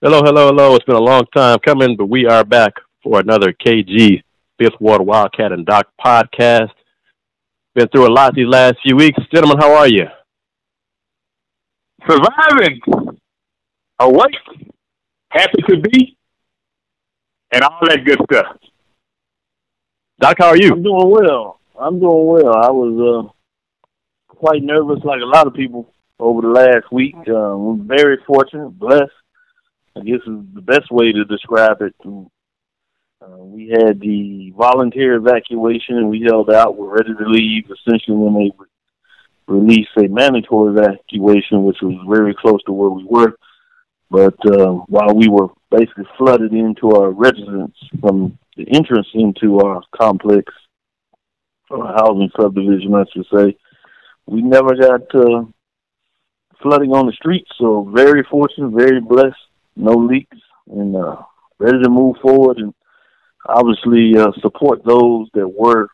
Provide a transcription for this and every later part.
Hello, hello, hello. It's been a long time coming, but we are back for another KG Fifth Ward Wildcat and Doc podcast. Been through a lot these last few weeks. Gentlemen, how are you? Surviving. Awake. Happy to be. And all that good stuff. Doc, how are you? I'm doing well. I was quite nervous like a lot of people over the last week. I'm very fortunate, blessed. I guess is the best way to describe it. We had the volunteer evacuation, and we held out. We're ready to leave, essentially, when they released a mandatory evacuation, which was very close to where we were. But while we were basically flooded into our residence from the entrance into our complex, or housing subdivision, I should say, we never got flooding on the streets. So very fortunate, very blessed, no leaks, and ready to move forward and obviously support those that were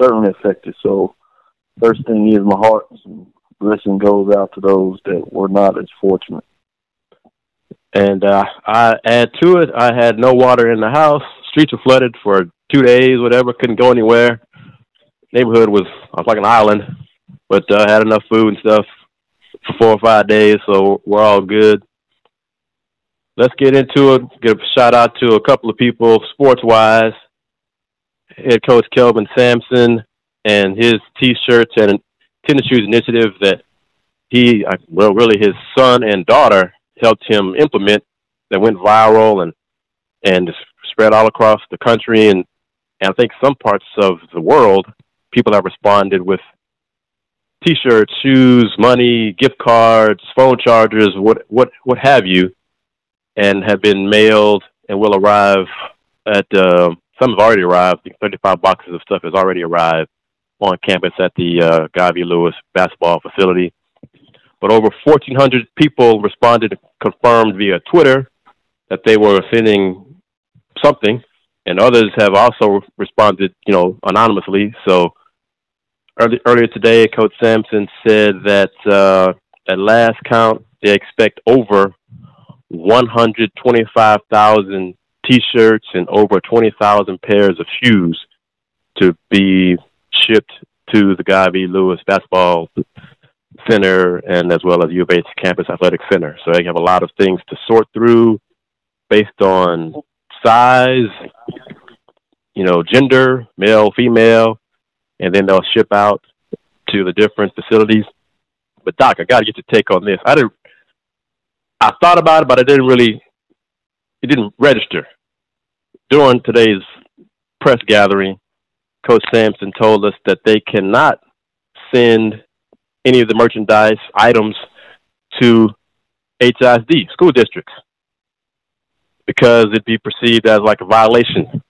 certainly affected. So first thing is my heart and blessing goes out to those that were not as fortunate. And I add to it, I had no water in the house. Streets were flooded for 2 days, whatever. Couldn't go anywhere. Neighborhood was like an island, but I had enough food and stuff for 4 or 5 days, so we're all good. Let's get into it. Give a shout out to a couple of people sports-wise. Head coach Kelvin Sampson and his T-shirts and tennis shoes initiative that his son and daughter helped him implement, that went viral and spread all across the country and I think some parts of the world. People have responded with T-shirts, shoes, money, gift cards, phone chargers, what have you, and have been mailed and will arrive at, some have already arrived. 35 boxes of stuff has already arrived on campus at the Guy V. Lewis basketball facility. But over 1,400 people responded, confirmed via Twitter that they were sending something, and others have also responded, anonymously. So earlier today, Coach Sampson said that at last count, they expect over 125,000 T-shirts and over 20,000 pairs of shoes to be shipped to the Guy V. Lewis Basketball Center and as well as U of H Campus Athletic Center. So they have a lot of things to sort through based on size, gender, male, female, and then they'll ship out to the different facilities. But Doc, I got to get your take on this. I thought about it, but it didn't register. During today's press gathering, Coach Sampson told us that they cannot send any of the merchandise items to HISD school districts because it'd be perceived as like a violation.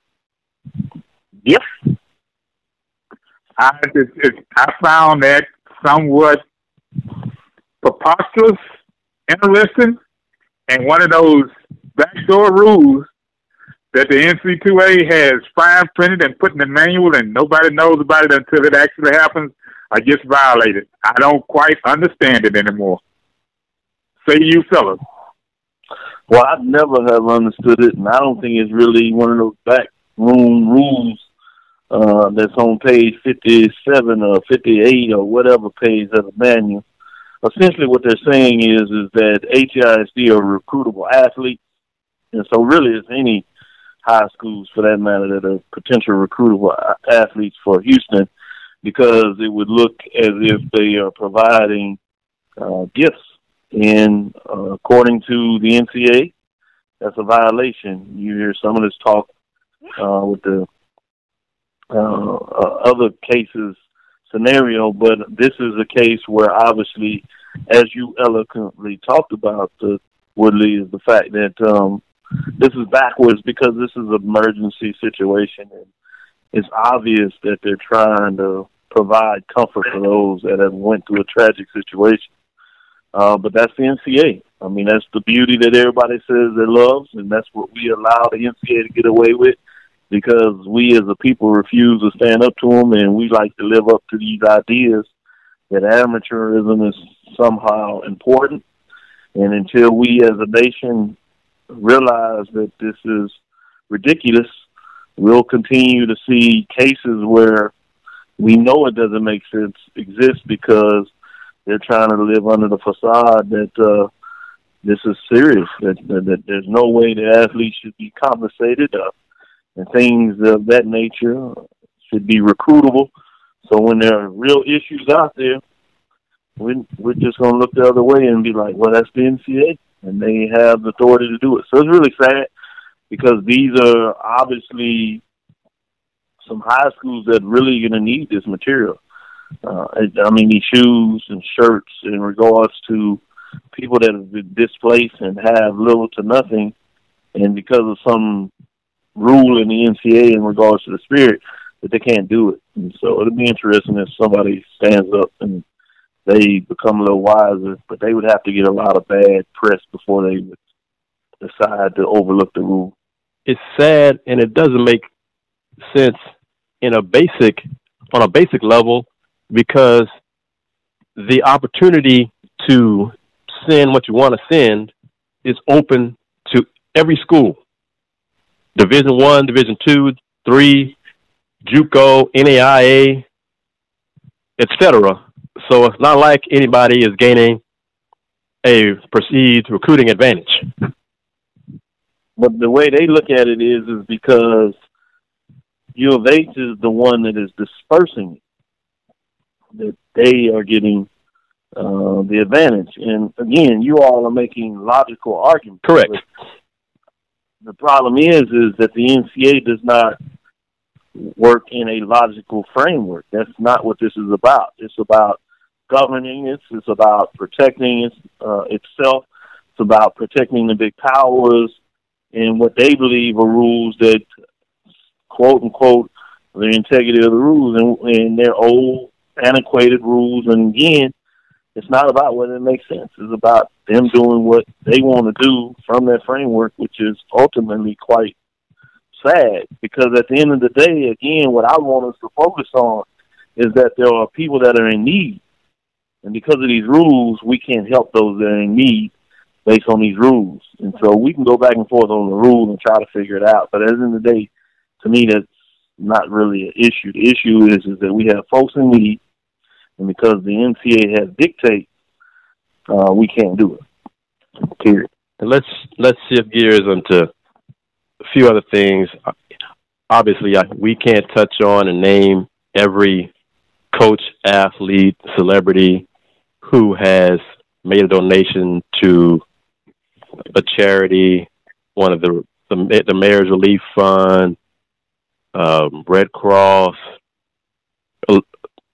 Yes. I found that somewhat preposterous, interesting, and one of those backdoor rules that the NCAA has fine printed and put in the manual and nobody knows about it until it actually happens. I just violated. I don't quite understand it anymore. Say you fellas. Well, I never have understood it, and I don't think it's really one of those backroom rules that's on page 57 or 58 or whatever page of the manual. Essentially what they're saying is that HISD are recruitable athletes, and so really it's any high schools for that matter that are potential recruitable athletes for Houston, because it would look as if they are providing gifts. And according to the NCAA, that's a violation. You hear some of this talk with the other cases scenario, but this is a case where obviously, as you eloquently talked about, Woodley, is the fact that this is backwards because this is an emergency situation. And it's obvious that they're trying to provide comfort for those that have went through a tragic situation. But that's the NCAA. I mean, that's the beauty that everybody says they love, and that's what we allow the NCAA to get away with because we as a people refuse to stand up to them, and we like to live up to these ideas that amateurism is somehow important And until we as a nation realize that this is ridiculous, we'll continue to see cases where we know it doesn't make sense exist because they're trying to live under the facade that this is serious, that there's no way the athletes should be compensated and things of that nature should be recruitable. So when there are real issues out there, we're just going to look the other way and be like, well, that's the NCAA, and they have the authority to do it. So it's really sad because these are obviously some high schools that really going to need this material. I mean, these shoes and shirts in regards to people that have been displaced and have little to nothing, and because of some rule in the NCAA in regards to the spirit, that they can't do it. And so it'll be interesting if somebody stands up and they become a little wiser, but they would have to get a lot of bad press before they would decide to overlook the rule. It's sad, and it doesn't make sense on a basic level, because the opportunity to send what you want to send is open to every school. Division I, Division II, III, JUCO, NAIA, etc. So it's not like anybody is gaining a perceived recruiting advantage. But the way they look at it is because U of H is the one that is dispersing it, that they are getting the advantage. And again, you all are making logical arguments. Correct. The problem is that the NCAA does not work in a logical framework. That's not what this is about. It's about governing it. It's about protecting itself. It's about protecting the big powers and what they believe are rules that, quote unquote, the integrity of the rules and their old antiquated rules. And again, it's not about whether it makes sense. It's about them doing what they want to do from that framework, which is ultimately quite sad, because at the end of the day, again, what I want us to focus on is that there are people that are in need. And because of these rules, we can't help those that are in need based on these rules. And so we can go back and forth on the rule and try to figure it out. But at the end of the day, to me, that's not really an issue. The issue is that we have folks in need, and because the NCAA has dictates, we can't do it. Period. And let's shift gears into a few other things. Obviously, we can't touch on and name every coach, athlete, celebrity who has made a donation to a charity, one of the Mayor's Relief Fund, Red Cross,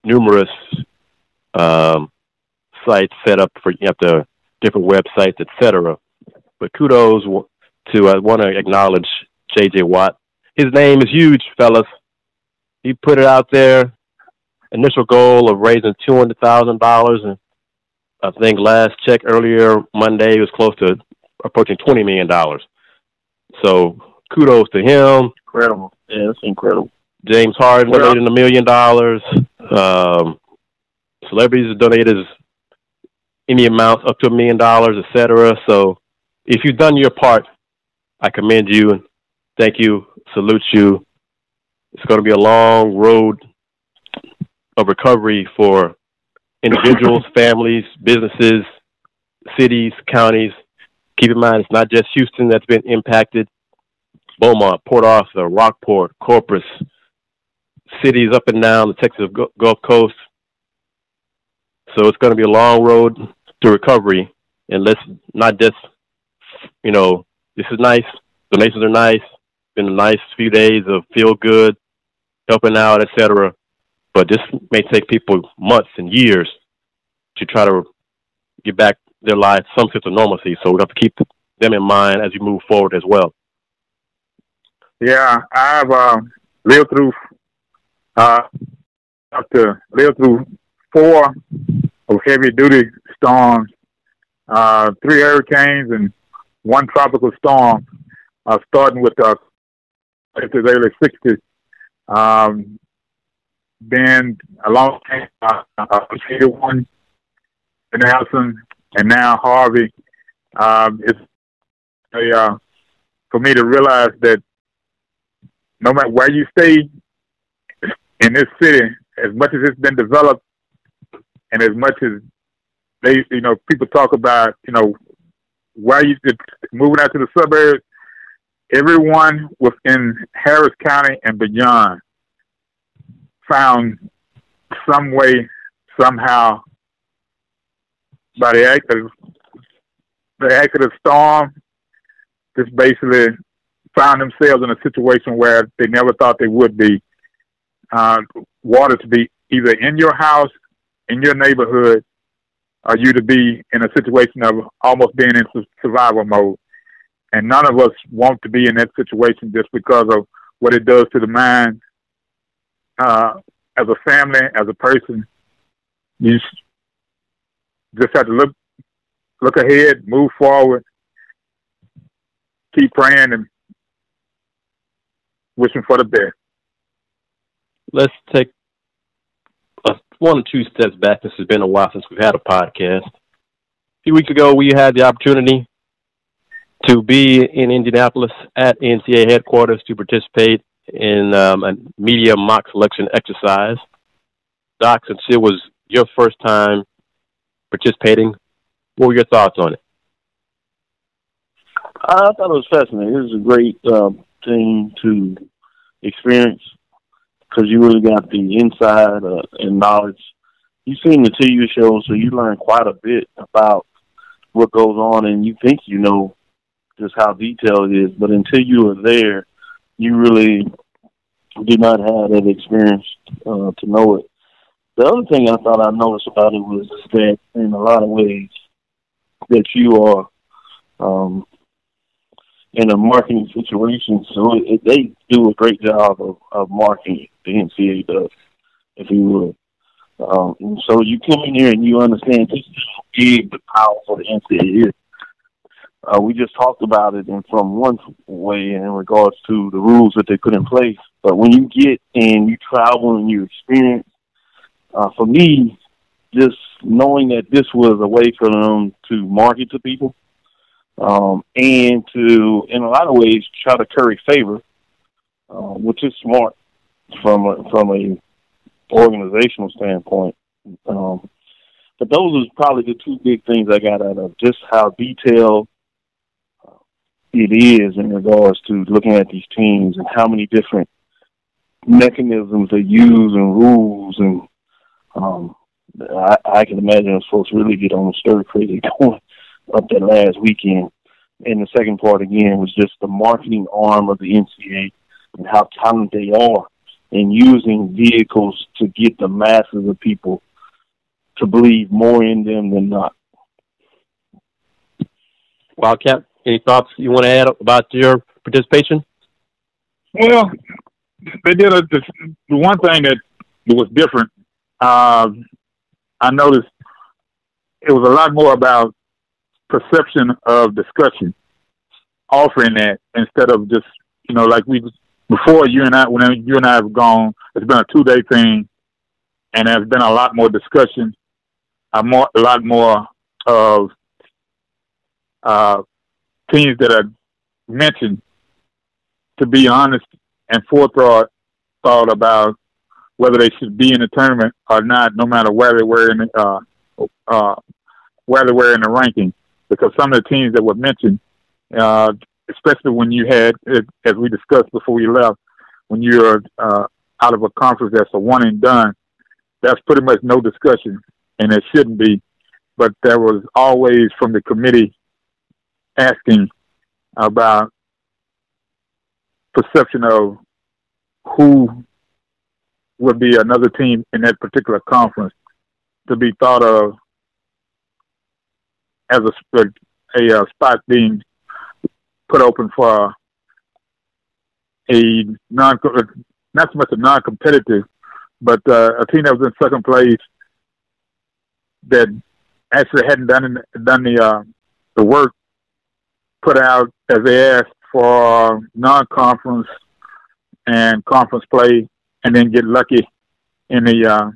numerous sites set up for different websites, etc. But kudos to, I want to acknowledge J.J. Watt. His name is huge, fellas. He put it out there. Initial goal of raising $200,000, and I think last check earlier Monday was close to approaching $20 million. So kudos to him. Incredible. Yeah, that's incredible. James Harden donated $1 million. Celebrities have donated any amount up to $1 million, etc. So if you've done your part, I commend you and thank you, salute you. It's going to be a long road of recovery for individuals, families, businesses, cities, counties. Keep in mind, it's not just Houston that's been impacted. Beaumont, Port Arthur, Rockport, Corpus, cities up and down the Texas Gulf Coast. So it's going to be a long road to recovery. And let's not just, this is nice. Donations are nice. Been a nice few days of feel good, helping out, etc. But this may take people months and years to try to get back their lives some sense of normalcy. So we have to keep them in mind as we move forward as well. Yeah, I've lived through four of heavy duty storms, 3 hurricanes and 1 tropical storm, starting with the early 60s. Then along came 81, Nelson, and now Harvey. For me to realize that no matter where you stay in this city, as much as it's been developed and as much as they, you know, people talk about, you know, why you moving out to the suburbs, everyone within Harris County and beyond found some way, somehow, by the act of the storm, just basically found themselves in a situation where they never thought they would be. Water to be either in your house, in your neighborhood, or you to be in a situation of almost being in survival mode. And none of us want to be in that situation just because of what it does to the mind. As a family, as a person, you just have to look ahead, move forward, keep praying, and wishing for the best. Let's take one or two steps back. This has been a while since we've had a podcast. A few weeks ago, we had the opportunity to be in Indianapolis at NCAA headquarters to participate in a media mock selection exercise. Doc, since it was your first time participating, what were your thoughts on it? I thought it was fascinating. It was a great thing to experience, because you really got the inside and knowledge. You've seen the TV show, so you learn quite a bit about what goes on, and you think you know just how detailed it is. But until you were there, you really did not have that experience to know it. The other thing I thought I noticed about it was that in a lot of ways that you are in a marketing situation, so they do a great job of marketing, the NCAA does, if you will. So you come in here and you understand just how big the powerful the NCAA is. We just talked about it in from one way in regards to the rules that they put in place. But when you get and you travel and you experience, for me, just knowing that this was a way for them to market to people, and to, in a lot of ways, try to curry favor, which is smart from a organizational standpoint. But those are probably the two big things I got out of just how detailed it is in regards to looking at these teams and how many different mechanisms they use and rules. And I can imagine those folks really get on the stir crazy going up that last weekend. And the second part, again, was just the marketing arm of the NCAA and how talented they are in using vehicles to get the masses of people to believe more in them than not. Wildcat, any thoughts you want to add about your participation? Well, they did the one thing that was different. I noticed it was a lot more about perception of discussion, offering that instead of just, you know, like we before you and I have gone, it's been a 2-day thing, and there's been a lot more discussion, a lot more of teams that are mentioned to be honest and forethought about whether they should be in the tournament or not, no matter where they were in the ranking. Because some of the teams that were mentioned, especially when you had, as we discussed before you left, when you're out of a conference that's a one and done, that's pretty much no discussion, and it shouldn't be. But there was always from the committee asking about perception of who would be another team in that particular conference to be thought of as a spot being put open for not so much a non-competitive, but a team that was in second place that actually hadn't done the work put out as they asked for non-conference and conference play, and then get lucky in the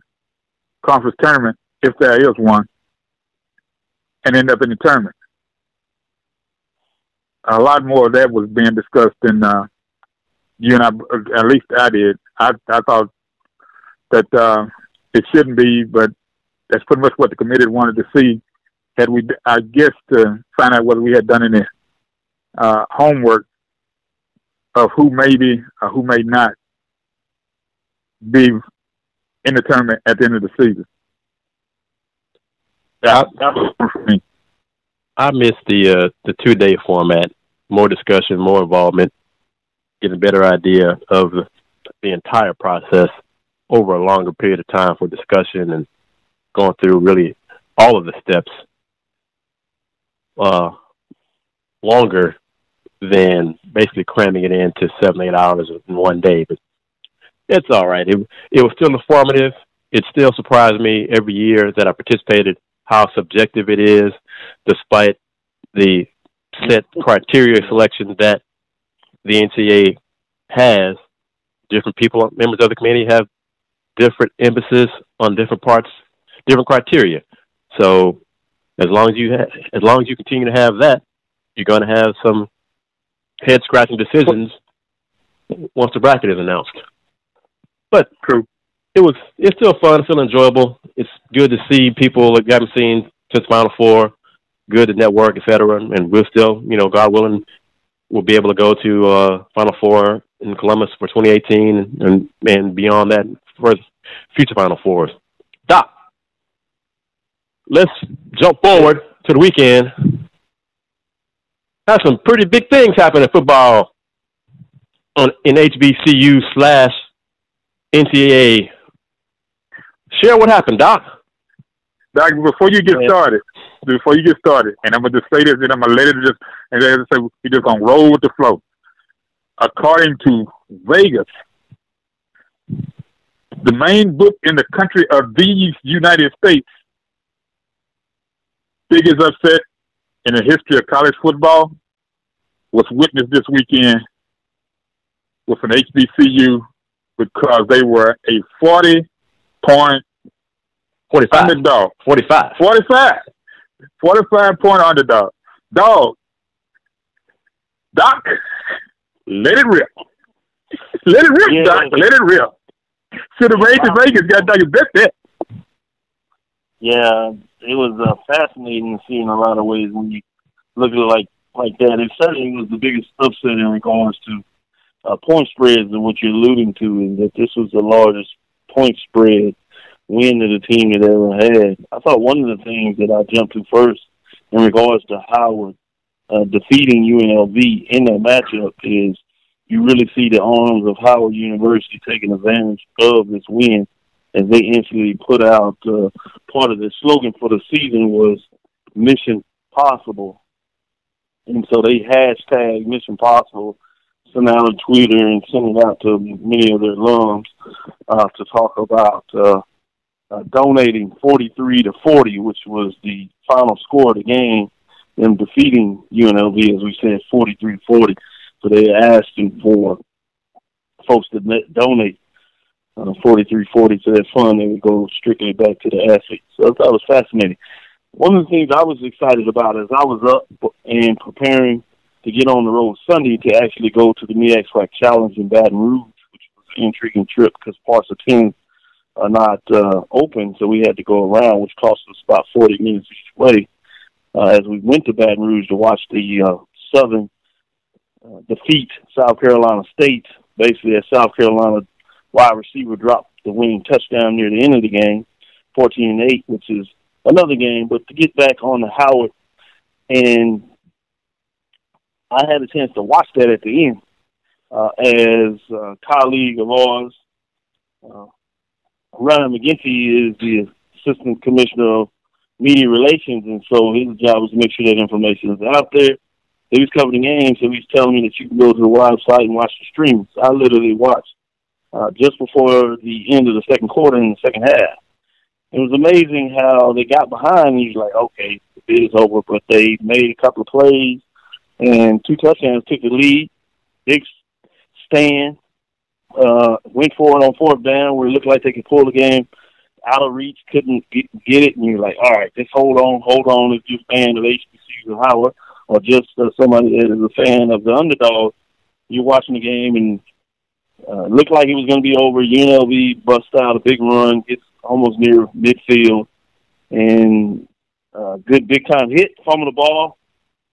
conference tournament if there is one, and end up in the tournament. a lot more of that was being discussed than you and I, at least I did. I thought that it shouldn't be, but that's pretty much what the committee wanted to see. Had we, I guess, to find out whether we had done any homework of who maybe or who may not be in the tournament at the end of the season. That was for me. I miss the two-day format, more discussion, more involvement, get a better idea of the entire process over a longer period of time for discussion and going through really all of the steps longer than basically cramming it into 7-8 hours in one day. But it's all right. It was still informative. It still surprised me every year that I participated how subjective it is, despite the set criteria selection that the NCAA has. Different people, members of the committee, have different emphasis on different parts, different criteria. So as long as you continue to have that, you're going to have some head-scratching decisions once the bracket is announced. But true. It's still fun, still enjoyable. It's good to see people that you haven't seen since Final Four. Good to network, et cetera. And we'll still, God willing, we'll be able to go to Final Four in Columbus for 2018 and beyond that for future Final Fours. Doc, let's jump forward to the weekend. That's some pretty big things happening in football in HBCU/NCAA. Share what happened, Doc. Doc, before you get started, and I'm going to just say this, and I'm going to let it just, and they're going to say, you're just going to roll with the flow. According to Vegas, the main book in the country of these United States, biggest upset in the history of college football was witnessed this weekend with an HBCU because they were a 40-point 45. Underdog. 45. 45. 45-point underdog. Doc, let it rip. Let it rip, yeah. Doc. Let it rip. Should have made Vegas. Got Doc his best bet. Yeah, it was fascinating to see in a lot of ways when you look at it like that. It certainly was the biggest upset in regards to point spreads and what you're alluding to, and that this was the largest point spread win that the team had ever had. I thought one of the things that I jumped to first in regards to Howard defeating UNLV in that matchup is you really see the arms of Howard University taking advantage of this win, as they instantly put out part of their slogan for the season was Mission Possible. And so they hashtag Mission Possible, send out on Twitter and send it out to many of their alums to talk about donating 43-40, which was the final score of the game, them defeating UNLV, as we said, 43-40. So they asked for folks to donate 43-40 to that fund. They would go strictly back to the athletes. So that was fascinating. One of the things I was excited about is I was up and preparing to get on the road Sunday to actually go to the MEAC SWAC Challenge in Baton Rouge, which was an intriguing trip because parts of Tennessee are not open, so we had to go around, which cost us about 40 minutes each way. As we went to Baton Rouge to watch the Southern defeat South Carolina State, basically as South Carolina wide receiver dropped the winning touchdown near the end of the game, 14-8, which is another game. But to get back on the Howard, and I had a chance to watch that at the end as a colleague of ours, Ryan McGinty is the Assistant Commissioner of Media Relations, and so his job was to make sure that information is out there. He was covering the game, so he's telling me that you can go to the website and watch the streams. I literally watched just before the end of the second quarter and the second half. It was amazing how they got behind, and you're like, okay, the bid is over, but they made a couple of plays, and two touchdowns took the lead. Big stand. Went forward on fourth down where it looked like they could pull the game out of reach, couldn't get it, and you're like, all right, just hold on, if you're a fan of HBCU or Howard or just somebody that is a fan of the underdog, you're watching the game and looked like it was going to be over. UNLV busts out a big run, gets almost near midfield, and good big-time hit, fumble the ball.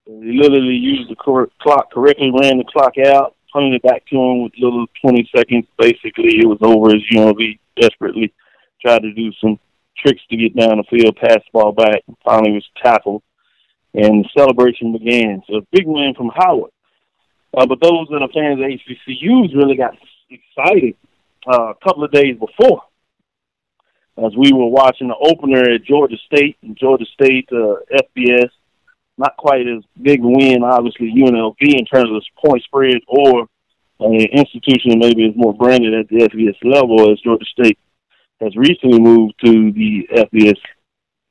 They literally used the clock correctly, ran the clock out, punted it back to him with little 20 seconds. Basically, it was over as UNLV desperately tried to do some tricks to get down the field, pass the ball back, and finally was tackled. And the celebration began. So a big win from Howard. But those that are fans of HBCUs really got excited a couple of days before as we were watching the opener at Georgia State, and Georgia State FBS. Not quite as big win, obviously, UNLV in terms of point spread or an institution that maybe is more branded at the FBS level, as Georgia State has recently moved to the FBS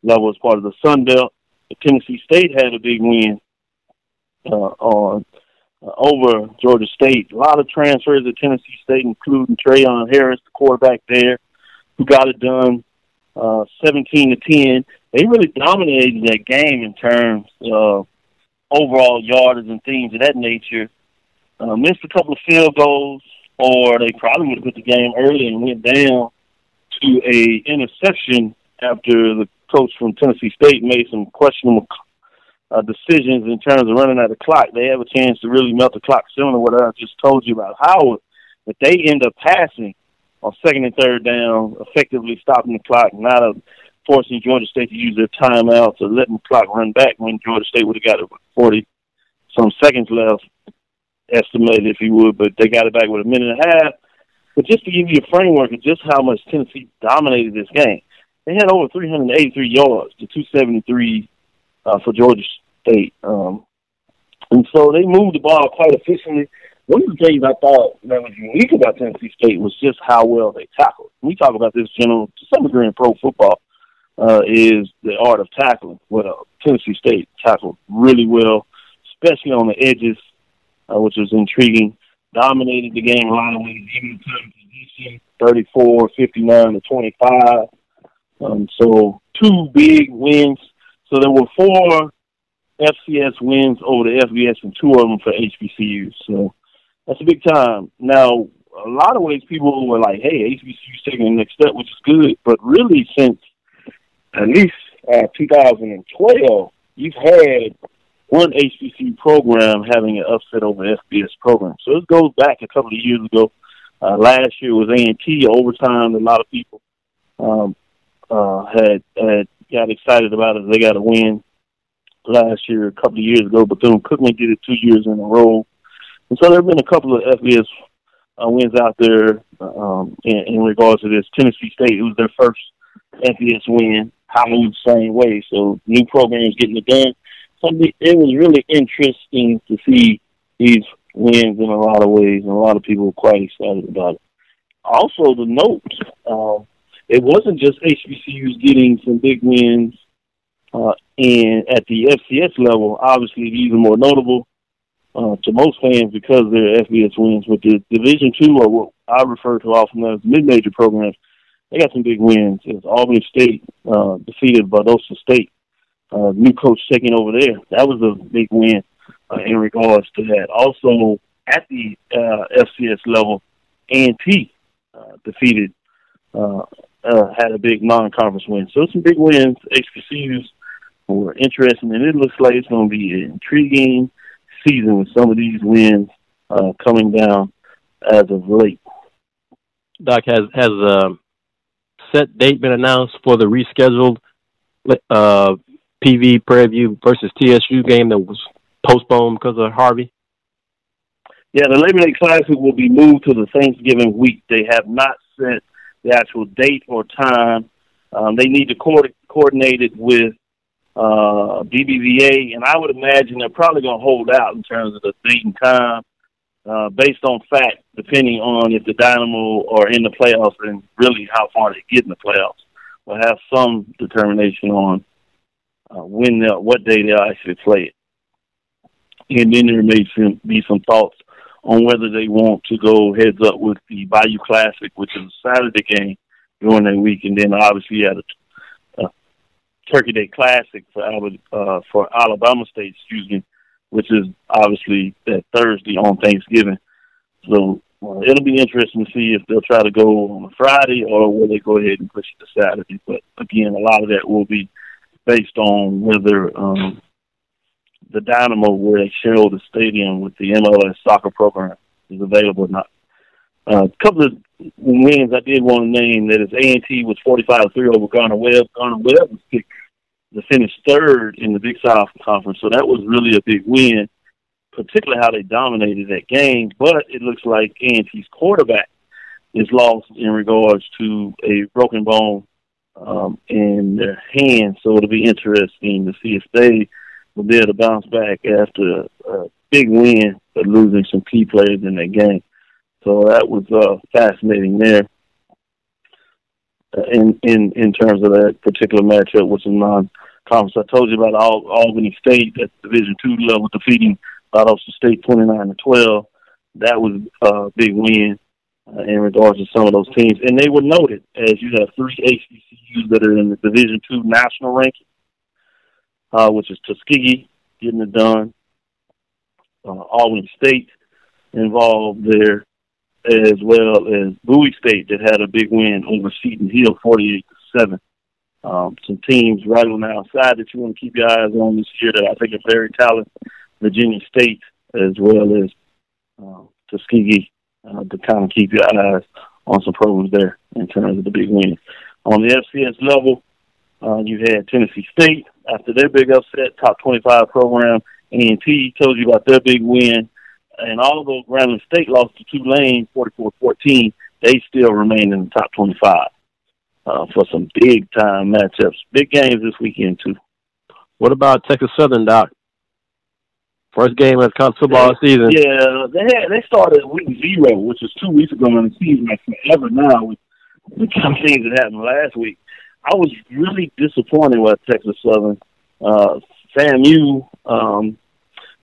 level as part of the Sun Belt. But Tennessee State had a big win over Georgia State. A lot of transfers at Tennessee State, including Trayon Harris, the quarterback there, who got it done 17-10. They really dominated that game in terms of overall yardage and things of that nature. Missed a couple of field goals, or they probably would have put the game early and went down to a interception after the coach from Tennessee State made some questionable decisions in terms of running out of clock. They have a chance to really melt the clock, similar to what I just told you about Howard, but they end up passing on second and third down, effectively stopping the clock, not forcing Georgia State to use their timeout to let the clock run back when Georgia State would have got it with 40-some seconds left, estimated if you would, but they got it back with a minute and a half. But just to give you a framework of just how much Tennessee dominated this game, they had over 383 yards to 273 for Georgia State. And so they moved the ball quite efficiently. One of the things I thought that was unique about Tennessee State was just how well they tackled. We talk about this general, to some degree in pro football, is the art of tackling. Well, Tennessee State tackled really well, especially on the edges, which was intriguing. Dominated the game a lot of ways, even time position, 34, 59 to 25. So two big wins. So there were four FCS wins over the FBS and two of them for HBCUs. So that's a big time. Now, a lot of ways people were like, hey, HBCU's taking the next step, which is good. But really, since at least 2012, you've had one HBCU program having an upset over an FBS program. So it goes back a couple of years ago. Last year was A&T overtime. A lot of people had got excited about it. They got a win last year, a couple of years ago. But Bethune-Cookman did it 2 years in a row. And so there have been a couple of FBS wins out there in regards to this. Tennessee State, it was their first FBS win. Howard the same way. So new programs getting it done. So it was really interesting to see these wins in a lot of ways, and a lot of people were quite excited about it. Also, the notes, it wasn't just HBCUs getting some big wins and at the FCS level. Obviously, these are more notable to most fans because they're FBS wins. But the Division II, or what I refer to often as mid-major programs, they got some big wins. It was Albany State defeated Valdosta State. New coach taking over there. That was a big win in regards to that. Also, at the FCS level, A&T defeated, had a big non-conference win. So some big wins. HBCUs were interesting, and it looks like it's going to be an intriguing season with some of these wins coming down as of late. Doc, has a set date been announced for the rescheduled PV Prairie View versus TSU game that was postponed because of Harvey? Yeah, the Labor Day Classic will be moved to the Thanksgiving week. They have not set the actual date or time. They need to coordinate it with BBVA, and I would imagine they're probably going to hold out in terms of the date and time based on fact, depending on if the Dynamo are in the playoffs and really how far they get in the playoffs. We'll have some determination on when what day they'll actually play it. And then there may be some thoughts on whether they want to go heads up with the Bayou Classic, which is a Saturday game during that week, and then obviously you had a Turkey Day Classic for Alabama State, which is obviously that Thursday on Thanksgiving. So it'll be interesting to see if they'll try to go on a Friday or will they go ahead and push it to Saturday. But, again, a lot of that will be based on whether the Dynamo where they share the stadium with the MLS soccer program is available or not. A couple of wins I did want to name that is A&T was 45-3 over Garner Webb. Garner Webb was picked to finish third in the Big South Conference, so that was really a big win, particularly how they dominated that game. But it looks like A&T's quarterback is lost in regards to a broken bone in their hand, so it'll be interesting to see if they will be able to bounce back after a big win but losing some key players in that game. So that was fascinating there in terms of that particular matchup with some non-conference. I told you about Albany State at Division II level defeating Valdosta State 29-12. That was a big win in regards to some of those teams. And they were noted as you have three HBCUs that are in the Division II national ranking, which is Tuskegee getting it done, Albany State involved there, as well as Bowie State that had a big win over Seton Hill, 48-7. Some teams right on the outside that you want to keep your eyes on this year that I think are very talented, Virginia State as well as Tuskegee, to kind of keep your eyes on some programs there in terms of the big wins. On the FCS level, you had Tennessee State after their big upset, top 25 program. A&T told you about their big win. And although Grambling State lost to Tulane 44-14, they still remain in the top 25 for some big-time matchups. Big games this weekend, too. What about Texas Southern, Doc? First game of college football season. Yeah, they started week zero, which was 2 weeks ago in the season, like forever now, with some things that happened last week. I was really disappointed with Texas Southern. FAMU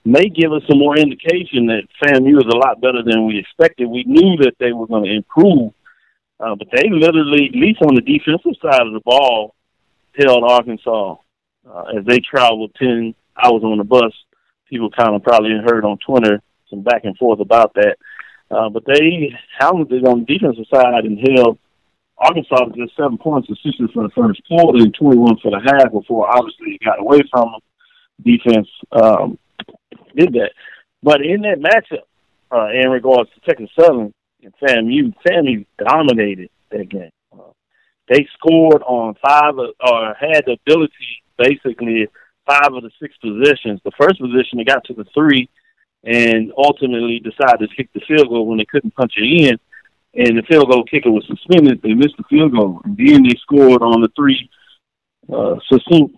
may give us some more indication that FAMU is a lot better than we expected. We knew that they were going to improve, but they literally, at least on the defensive side of the ball, held Arkansas as they traveled 10 hours on the bus. People kind of probably heard on Twitter some back and forth about that. But they talented on the defensive side and held Arkansas to just 7 points, especially for the first quarter and 21 for the half before obviously it got away from them. Defense did that. But in that matchup, in regards to Texas Southern and FAMU dominated that game. They scored on had the ability, basically, 5 of the 6 possessions. The first possession, they got to the 3 and ultimately decided to kick the field goal when they couldn't punch it in. And the field goal kicker was suspended. They missed the field goal. And then they scored on the 3 succinct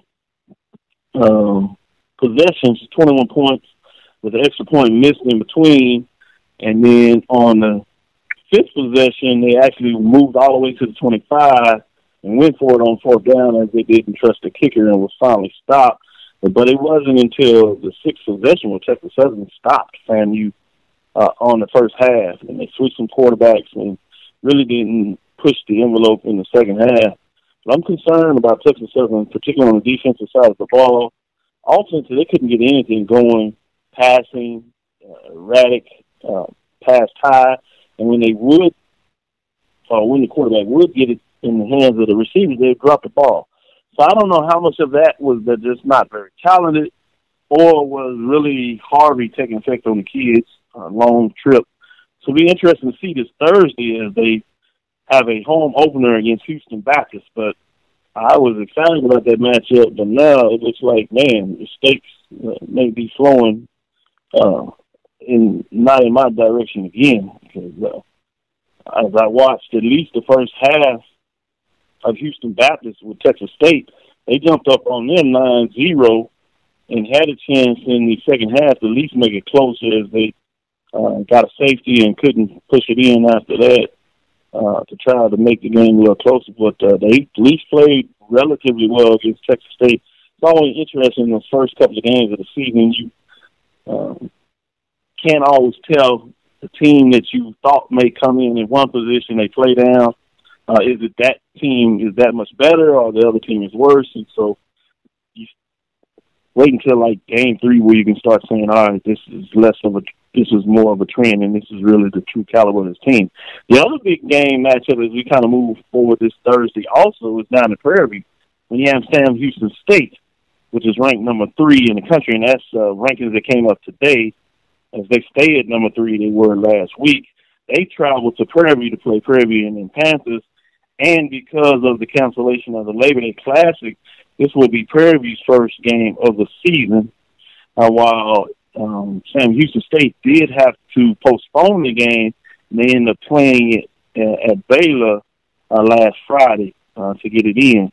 possessions, 21 points, with an extra point missed in between. And then on the 5th possession, they actually moved all the way to the 25 and went for it on 4th down as they didn't trust the kicker and was finally stopped. But it wasn't until the 6th possession where Texas Southern stopped FAMU on the first half. And they switched some quarterbacks and really didn't push the envelope in the second half. But I'm concerned about Texas Southern, particularly on the defensive side of the ball. Offensively, they couldn't get anything going, passing, erratic, pass high. And when they would, or when the quarterback would get it in the hands of the receivers, they would drop the ball. So I don't know how much of that was that just not very talented or was really Harvey taking effect on the kids, long trip. So it'll be interesting to see this Thursday as they have a home opener against Houston Baptist, but I was excited about that matchup, but now it looks like, man, the stakes may be flowing not in my direction again. Because as I watched at least the first half of Houston Baptist with Texas State, they jumped up on them 9-0 and had a chance in the second half to at least make it closer as they got a safety and couldn't push it in after that. To try to make the game a little closer, but they at least played relatively well against Texas State. It's always interesting in the first couple of games of the season. You can't always tell the team that you thought may come in one position, they play down. Is it that team is that much better or the other team is worse? And so you wait until like game three where you can start saying, all right, this is more of a trend, and this is really the true caliber of this team. The other big game matchup as we kind of move forward this Thursday also is down in Prairie View. When you have Sam Houston State, which is ranked number 3 in the country, and that's rankings that came up today. As they stay at number 3, they were last week. They traveled to Prairie View to play Prairie View and Panthers, and because of the cancellation of the Labor Day Classic, this will be Prairie View's first game of the season. While Sam Houston State did have to postpone the game, and they ended up playing it at Baylor last Friday to get it in.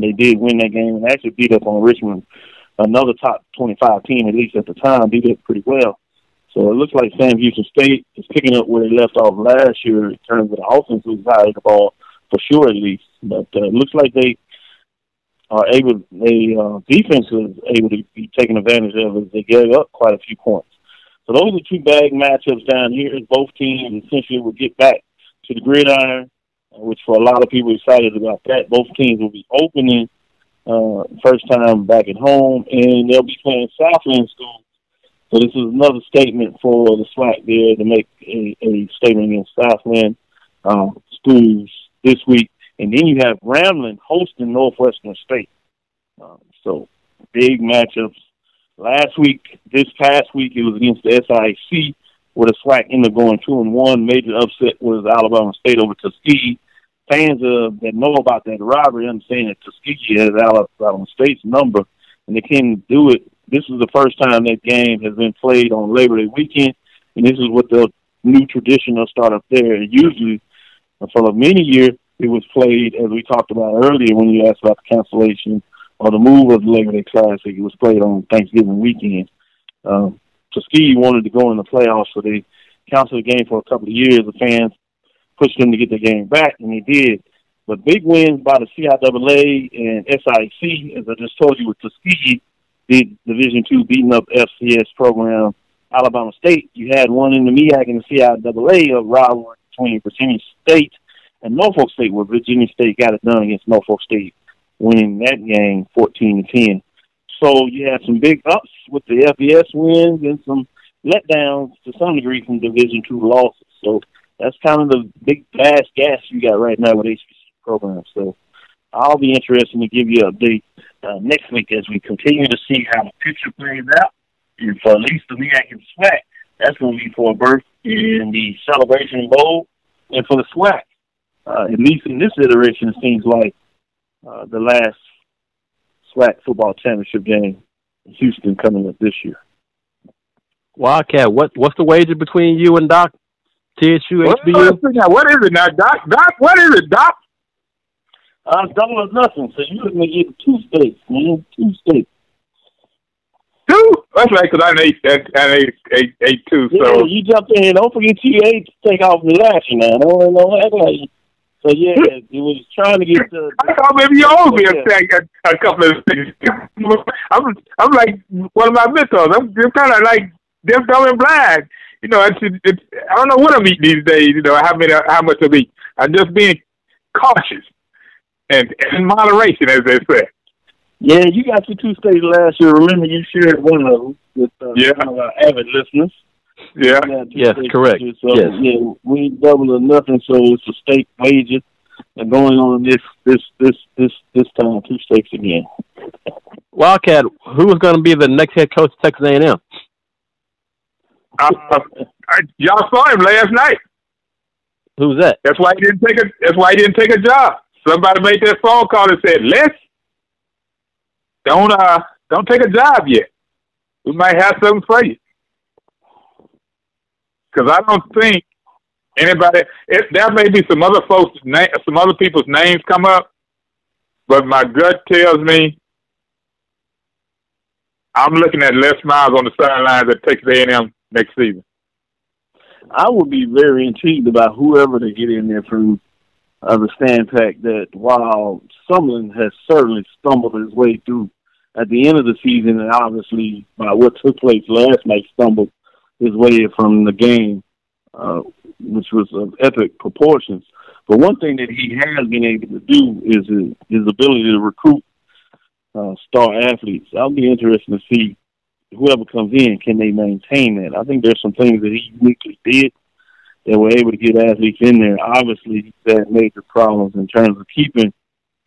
They did win that game and actually beat up on Richmond, another top 25 team, at least at the time, beat up pretty well. So it looks like Sam Houston State is picking up where they left off last year in terms of the offensive side of the ball, for sure at least. But it looks like they are able, defense is able to be taken advantage of as they gave up quite a few points. So those are two big matchups down here. Both teams essentially will get back to the gridiron, which for a lot of people excited about that. Both teams will be opening first time back at home, and they'll be playing Southland schools. So this is another statement for the SWAC there to make a statement against Southland schools this week. And then you have Ramblin hosting Northwestern State. So big matchups. This past week, it was against the SIAC, where the SWAC ended up going 2-1. Major upset was Alabama State over Tuskegee. Fans that know about that rivalry understand that Tuskegee has Alabama State's number, and they can't do it. This is the first time that game has been played on Labor Day weekend, and this is what the new tradition will start up there. And usually, for many years, it was played, as we talked about earlier when you asked about the cancellation or the move of the Labor Day Classic, it was played on Thanksgiving weekend. Tuskegee wanted to go in the playoffs, so they canceled the game for a couple of years. The fans pushed them to get their game back, and they did. But big wins by the CIAA and SIC, as I just told you, with Tuskegee, the Division II beating up FCS program. Alabama State, you had one in the MEAC and the CIAA, a rivalry between Virginia State and Norfolk State, where Virginia State got it done against Norfolk State, winning that game 14-10. So you had some big ups with the FBS wins and some letdowns to some degree from Division II losses. So that's kind of the big fast gas you got right now with HBC programs. So I'll be interested to give you an update next week as we continue to see how the picture plays out. And for at least the MEAC and SWAC, that's going to be for a berth in the Celebration Bowl. And for the SWAC, at least in this iteration, it seems like the last SWAC football championship game in Houston coming up this year. Wildcat, what's the wager between you and Doc? TSU, HBU? What is it now, Doc? What is it, Doc? Double or nothing. So you're looking to get 2 states, man. 2 states. 2? That's right, because I ate 2. Yeah, so you jumped in. Don't forget you ate to take off the lashing, man. Don't act like you. So, yeah, it was trying to get to... I thought maybe you owed me a couple of things. I'm like one of my mentors. I'm just kind of like deaf, dumb, and blind. You know, I don't know what I'm eating these days, you know, how much I'm eating. I'm just being cautious and in moderation, as they say. Yeah, you got your 2 states last year. Remember, you shared one of those with one of our avid listeners. Yeah. Yes, correct. So, yes. Yeah, we ain't double or nothing, so it's a state wager and going on this time 2 states again. Wildcat, who is going to be the next head coach of Texas A&M? Y'all saw him last night. Who's that? That's why he didn't take a job. Somebody made that phone call and said, "Let's don't take a job yet. We might have something for you." Because I don't think anybody. There may be some other folks, some other people's names come up, but my gut tells me I'm looking at Les Miles on the sidelines at Texas A&M next season. I would be very intrigued about whoever they get in there from the standpoint that while Sumlin has certainly stumbled his way through at the end of the season, and obviously by what took place last night, stumbled his way from the game, which was of epic proportions. But one thing that he has been able to do is his ability to recruit star athletes. I'll be interested to see whoever comes in, can they maintain that? I think there's some things that he uniquely did that were able to get athletes in there. Obviously, he's had major problems in terms of keeping,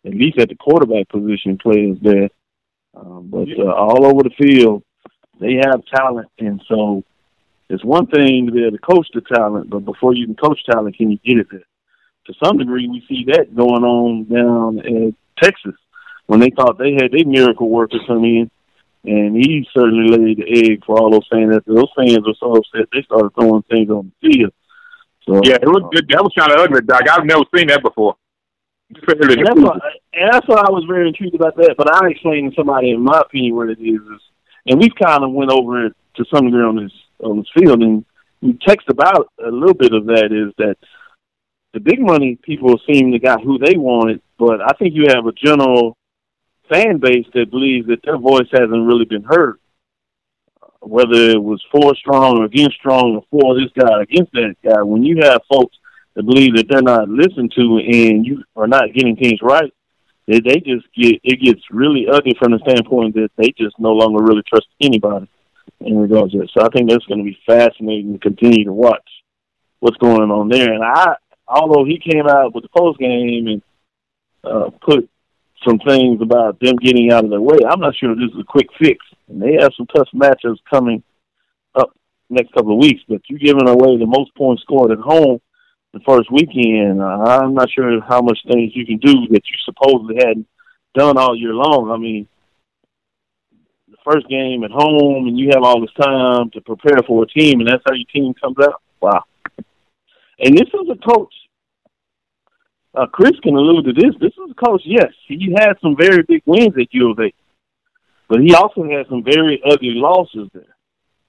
at least at the quarterback position, players there. All over the field, they have talent. And so it's one thing to be able to coach the talent, but before you can coach talent, can you get it there? To some degree, we see that going on down in Texas when they thought they had their miracle worker come in. And he certainly laid the egg for all those fans. Those fans were so upset they started throwing things on the field. So, yeah, it looked good. That was kind of ugly, Doc. I've never seen that before. And that's why I was very intrigued about that. But I explained to somebody, in my opinion, what it is, and we kind of went over it to some degree on this field, and we text about a little bit of that, is that the big money people seem to got who they wanted, but I think you have a general fan base that believes that their voice hasn't really been heard, whether it was for Strong or against Strong or for this guy or against that guy. When you have folks that believe that they're not listened to and you are not getting things right, it gets really ugly from the standpoint that they just no longer really trust anybody in regards to it. So I think that's going to be fascinating to continue to watch what's going on there. And although he came out with the post game and put some things about them getting out of their way, I'm not sure this is a quick fix. And they have some tough matchups coming up next couple of weeks, but you're giving away the most points scored at home the first weekend. I'm not sure how much things you can do that you supposedly hadn't done all year long. I mean, the first game at home, and you have all this time to prepare for a team, and that's how your team comes out. Wow. And this is a coach. Chris can allude to this. This is a coach, yes. He had some very big wins at U of A, but he also had some very ugly losses there.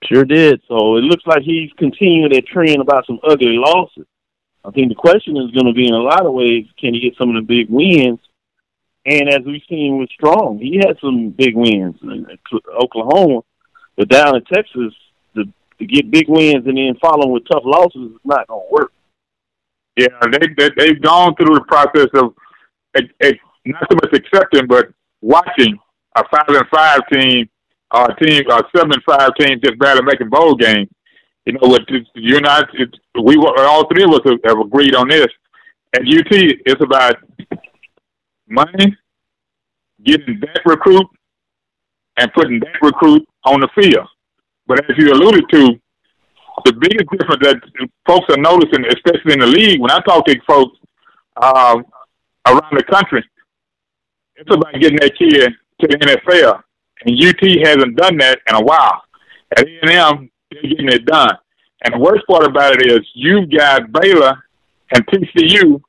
Sure did. So it looks like he's continuing that trend about some ugly losses. I think the question is going to be, in a lot of ways, can he get some of the big wins? And as we've seen with Strong, he had some big wins in Oklahoma, but down in Texas, to get big wins and then following with tough losses is not going to work. Yeah, they've gone through the process of not so much accepting, but watching a 5-5 team, a 7-5 team just barely making bowl games. You know, all three of us have agreed on this. At UT, it's about money, getting that recruit, and putting that recruit on the field. But as you alluded to, the biggest difference that folks are noticing, especially in the league, when I talk to folks around the country, it's about getting that kid to the NFL. And UT hasn't done that in a while. At A&M, they're getting it done. And the worst part about it is you've got Baylor and TCU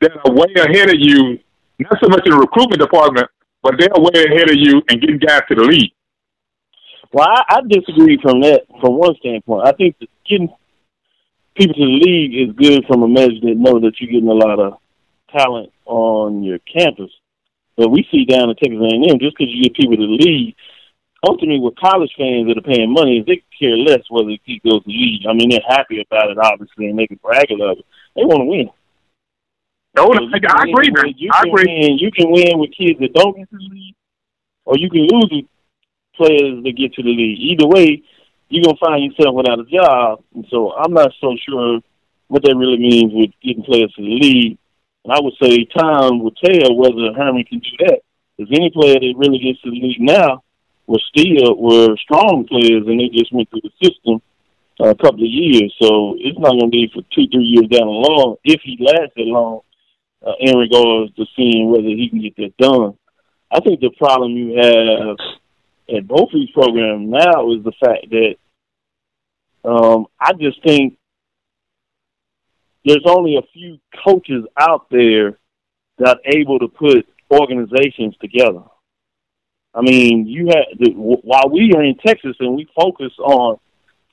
that are way ahead of you, not so much in the recruitment department, but they're way ahead of you in getting guys to the league. Well, I disagree from one standpoint. I think that getting people to the league is good from a measure that know that you're getting a lot of talent on your campus. But we see down at Texas A&M, just because you get people to the league, ultimately with college fans that are paying money, they care less whether the kid goes to the league. I mean, they're happy about it, obviously, and they can brag about it. They want to win. I agree. You can win with kids that don't get to the league, or you can lose with players that get to the league. Either way, you're going to find yourself without a job. And so I'm not so sure what that really means with getting players to the league. And I would say time will tell whether Herman can do that. If any player that really gets to the league now were strong players, and they just went through the system a couple of years. So it's not going to be for 2-3 years down the line, if he lasts that long, in regards to seeing whether he can get that done. I think the problem you have at both these programs now is the fact that I just think there's only a few coaches out there that are able to put organizations together. I mean, while we are in Texas and we focus on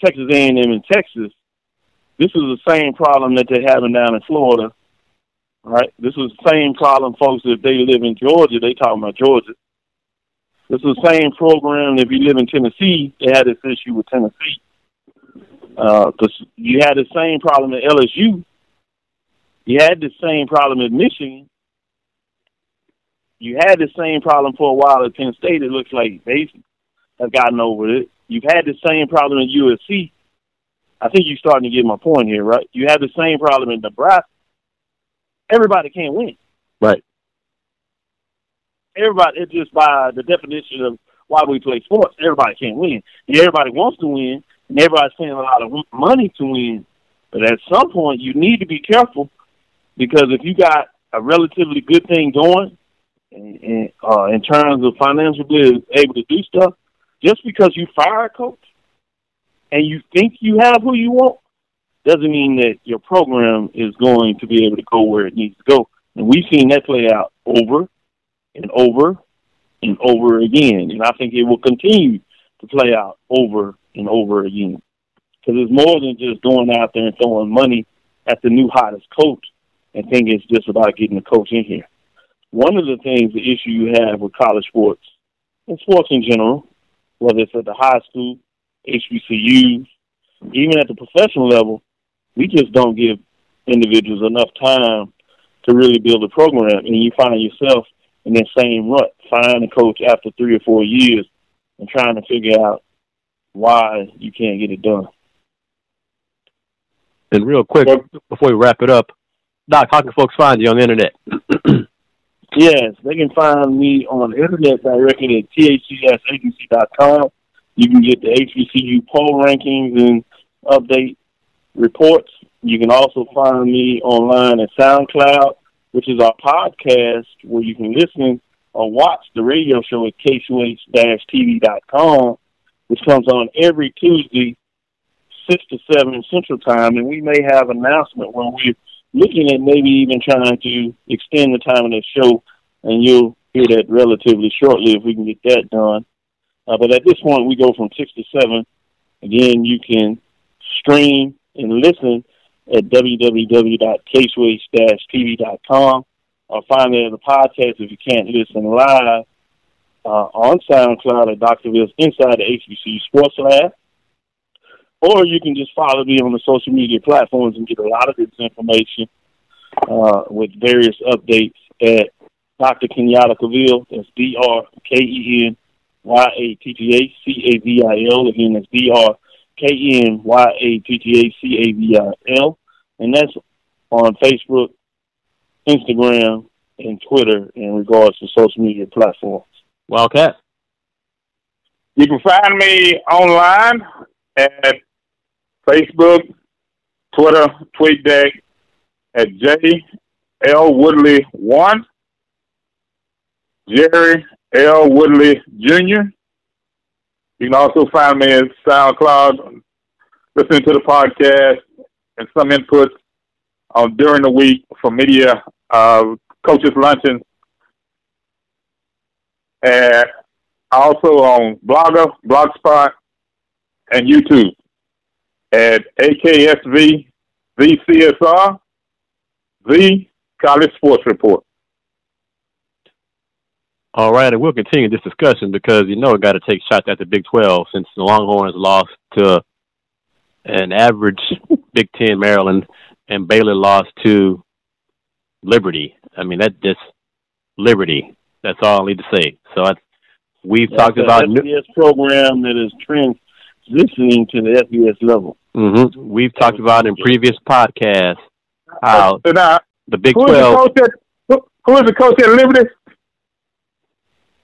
Texas A&M in Texas, this is the same problem that they're having down in Florida, right? This is the same problem, folks, if they live in Georgia, they talking about Georgia. This is the same program. If you live in Tennessee, they had this issue with Tennessee. You had the same problem at LSU. You had the same problem at Michigan. You had the same problem for a while at Penn State. It looks like they have gotten over it. You've had the same problem at USC. I think you're starting to get my point here, right? You have the same problem in Nebraska. Everybody can't win. Right. Everybody, it's just by the definition of why we play sports, everybody can't win. And everybody wants to win, and everybody's spending a lot of money to win. But at some point, you need to be careful, because if you got a relatively good thing going and in terms of financially able to do stuff, just because you fire a coach and you think you have who you want doesn't mean that your program is going to be able to go where it needs to go. And we've seen that play out over and over and over again. And I think it will continue to play out over and over again. Because it's more than just going out there and throwing money at the new hottest coach and thinking it's just about getting the coach in here. One of the things, the issue you have with college sports, and sports in general, whether it's at the high school, HBCUs, even at the professional level, we just don't give individuals enough time to really build a program. And you find yourself in that same rut, firing a coach after 3 or 4 years and trying to figure out why you can't get it done. And real quick, before we wrap it up, Doc, how can folks find you on the internet? Yes, they can find me on the internet directly at thcsagency.com. You can get the HBCU poll rankings and update reports. You can also find me online at SoundCloud, which is our podcast where you can listen or watch the radio show at ksuh-tv.com, which comes on every Tuesday, 6 to 7 Central Time. And we may have an announcement where we're looking at maybe even trying to extend the time of that show, and you'll hear that relatively shortly if we can get that done. But at this point, we go from 6 to 7. Again, you can stream and listen at www.caseway-tv.com, or find it in the podcast if you can't listen live on SoundCloud at Dr. Ville's Inside the HBCU Sports Lab. Or you can just follow me on the social media platforms and get a lot of this information with various updates at Dr. Kenyatta Cavill. That's DrKenyatta Cavil. Again, that's DrKenyatta Cavil. And that's on Facebook, Instagram, and Twitter in regards to social media platforms. Wildcat. You can find me online at Facebook, Twitter, TweetDeck, at JLWoodley1, Jerry L. Woodley Jr. You can also find me at SoundCloud, listening to the podcast, and some inputs during the week for media coaches' luncheons. And also on Blogger, Blogspot, and YouTube at AKSV, VCSR, The College Sports Report. All right, and we'll continue this discussion because, you know, it got to take shots at the Big 12 since the Longhorns lost to an average Big 10 Maryland and Baylor lost to Liberty. I mean, that's just Liberty. That's all I need to say. So we've talked about an FBS program that is transitioning to the FBS level. Mm-hmm. We've talked about in previous podcasts how the Big 12. Who is the coach at Liberty?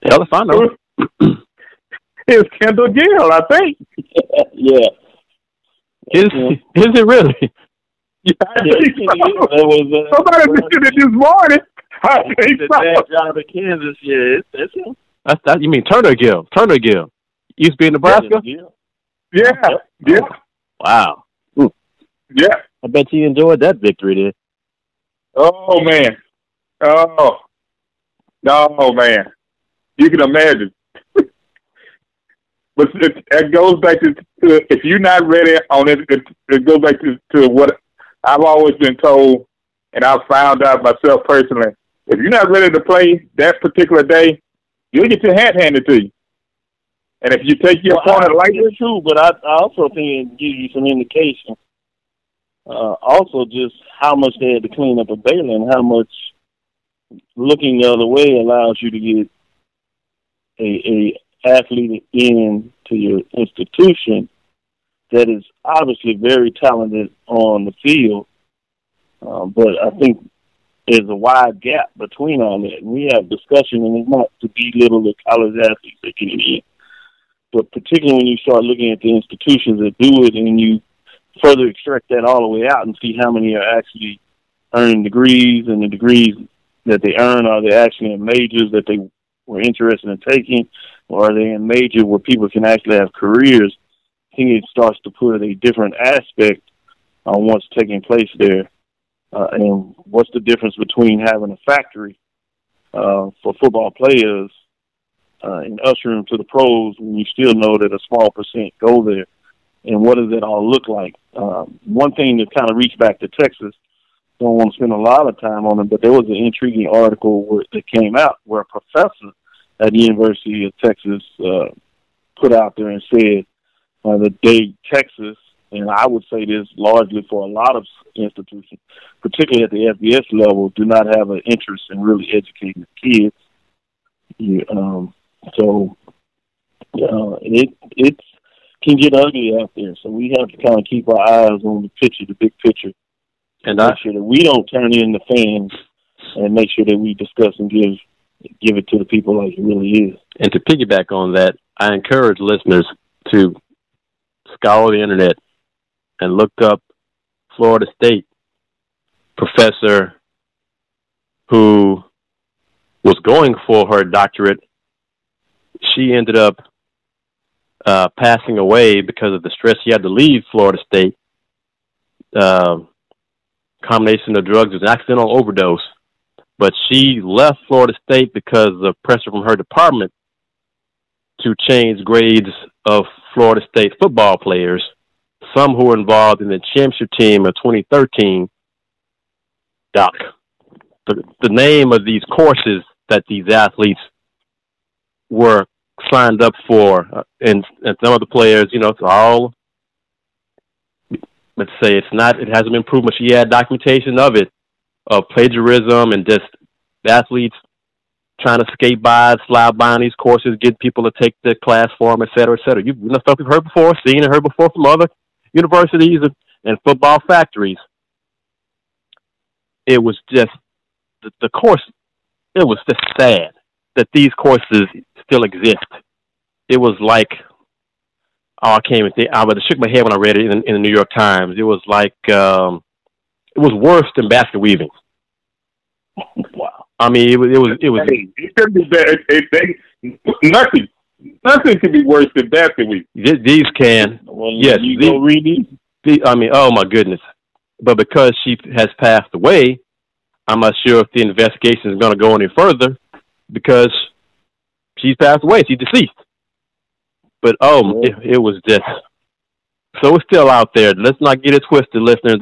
Hell if I know. It's Kendall Gill, I think. Yeah. Is it really? Yeah, I think so. Somebody mentioned it this morning. I think so. That job at Kansas, yeah, that's him. You mean Turner Gill? Turner Gill used to be in Nebraska. Yeah. Wow. Ooh. Yeah. I bet you enjoyed that victory then. Oh man. Oh. No man. You can imagine. But it goes back to if you're not ready on it, it goes back to what I've always been told, and I've found out myself personally. If you're not ready to play that particular day, you'll get your hat handed to you. And if you take your opponent lightly, too, but I also think it gives you some indication. Also, just how much they had to clean up at Baylor and how much looking the other way allows you to get a athlete in to your institution that is obviously very talented on the field, but I think there's a wide gap between all that. And we have discussion, and it's not to belittle the college athletes that get in, but particularly when you start looking at the institutions that do it, and you further extract that all the way out and see how many are actually earning degrees, and the degrees that they earn, are they actually in majors that they were interested in taking, or are they in major where people can actually have careers? I think it starts to put a different aspect on what's taking place there. And what's the difference between having a factory for football players and ushering them to the pros when you still know that a small percent go there? And what does it all look like? One thing that kind of reached back to Texas, don't want to spend a lot of time on it, but there was an intriguing article that came out where a professor at the University of Texas put out there and said, the day Texas, and I would say this largely for a lot of institutions, particularly at the FBS level, do not have an interest in really educating the kids. Yeah, it can get ugly out there, so we have to kind of keep our eyes on the big picture, and make sure that we don't turn in the fans, and make sure that we discuss and give it to the people like it really is. And to piggyback on that, I encourage listeners to scour the internet and look up Florida State professor who was going for her doctorate. She ended up passing away because of the stress. She had to leave Florida State. Combination of drugs, it was an accidental overdose. But she left Florida State because of pressure from her department to change grades of Florida State football players, some who were involved in the championship team of 2013. Doc, the name of these courses that these athletes were signed up for, and some of the players, it's all, let's say it hasn't been proven, but she had documentation of it, of plagiarism and just athletes trying to skate by, slide by on these courses, get people to take the class for them, et cetera, et cetera. You know, stuff we've heard before, seen and heard before from other universities and football factories. It was just the course. It was just sad that these courses still exist. It was like, I can't even think. I shook my head when I read it in the New York Times. It was like, it was worse than basket weaving. Wow. I mean, it was. Hey, it could be better. Nothing could be worse than basket weaving. These can. Well, yes. You go read these? I mean, oh my goodness. But because she has passed away, I'm not sure if the investigation is going to go any further because she's passed away. She's deceased. But, it was just... So it's still out there. Let's not get it twisted, listeners.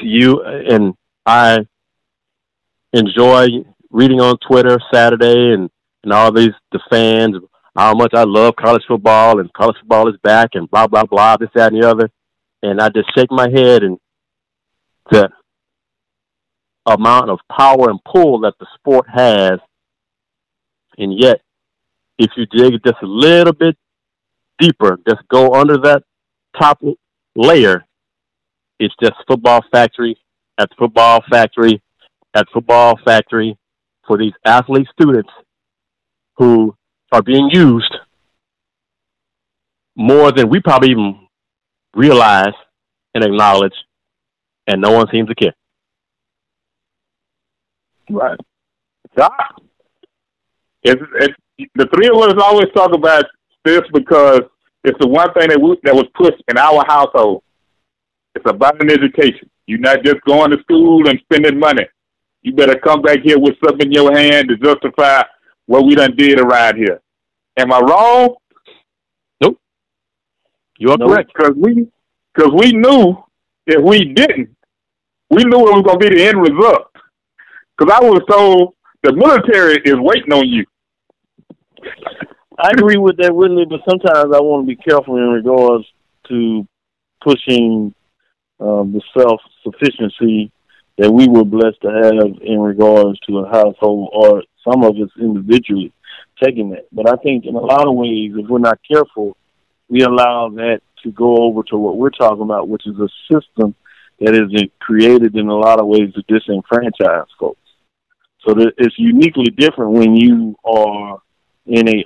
You and I enjoy reading on Twitter Saturday and all these, the fans, how much I love college football, and college football is back, and blah, blah, blah, this, that, and the other. And I just shake my head, and the amount of power and pull that the sport has, and yet, if you dig just a little bit deeper, just go under that top layer, it's just football factory at football factory at football factory for these athlete students who are being used more than we probably even realize and acknowledge, and no one seems to care. Right. It's the three of us always talk about this because it's the one thing that was pushed in our household. It's about an education. You're not just going to school and spending money. You better come back here with something in your hand to justify what we done did around here. Am I wrong? Nope. You are correct. Because we knew if we didn't, we knew it was going to be the end result. Because I was told the military is waiting on you. I agree with that, Whitley, but sometimes I want to be careful in regards to pushing the self-sufficiency that we were blessed to have in regards to a household, or some of us individually taking that. But I think in a lot of ways, if we're not careful, we allow that to go over to what we're talking about, which is a system that is created in a lot of ways to disenfranchise folks. So it's uniquely different when you are in a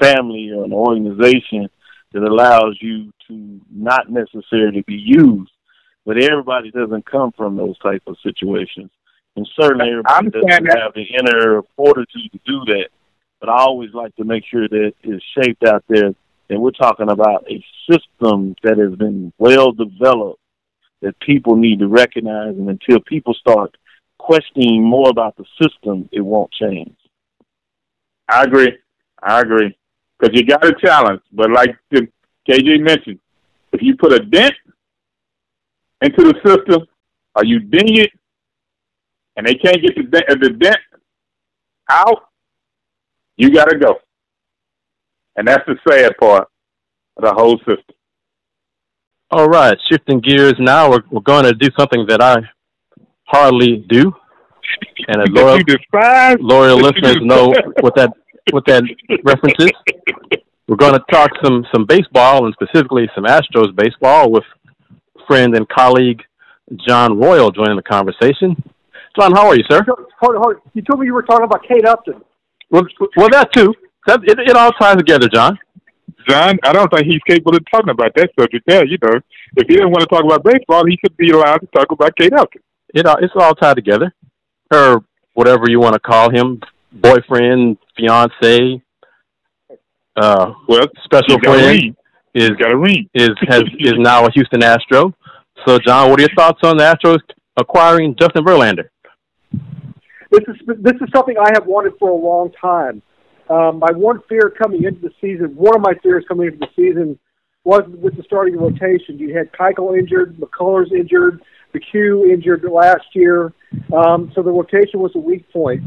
family or an organization that allows you to not necessarily be used, but everybody doesn't come from those type of situations. And certainly everybody doesn't have the inner fortitude to do that. But I always like to make sure that it's shaped out there, and we're talking about a system that has been well developed that people need to recognize, and until people start questioning more about the system, it won't change. I agree. Because you got a challenge, but like KJ mentioned, if you put a dent into the system, or you ding it, and they can't get the dent out, you got to go. And that's the sad part of the whole system. All right, shifting gears now, we're going to do something that I hardly do, and as loyal listeners know what that reference is. We're going to talk some baseball, and specifically some Astros baseball, with friend and colleague John Royal joining the conversation. John, how are you, sir? Hold. You told me you were talking about Kate Upton. Well, that too. It all ties together, John. John, I don't think he's capable of talking about that subject there. You know, if he didn't want to talk about baseball, he should be allowed to talk about Kate Upton. It's all tied together. Her, whatever you want to call him, boyfriend, fiance, special friend, is now a Houston Astro. So, John, what are your thoughts on the Astros acquiring Justin Verlander? This is something I have wanted for a long time. One of my fears coming into the season was with the starting rotation. You had Keuchel injured, McCullers injured, McHugh injured last year, so the rotation was a weak point.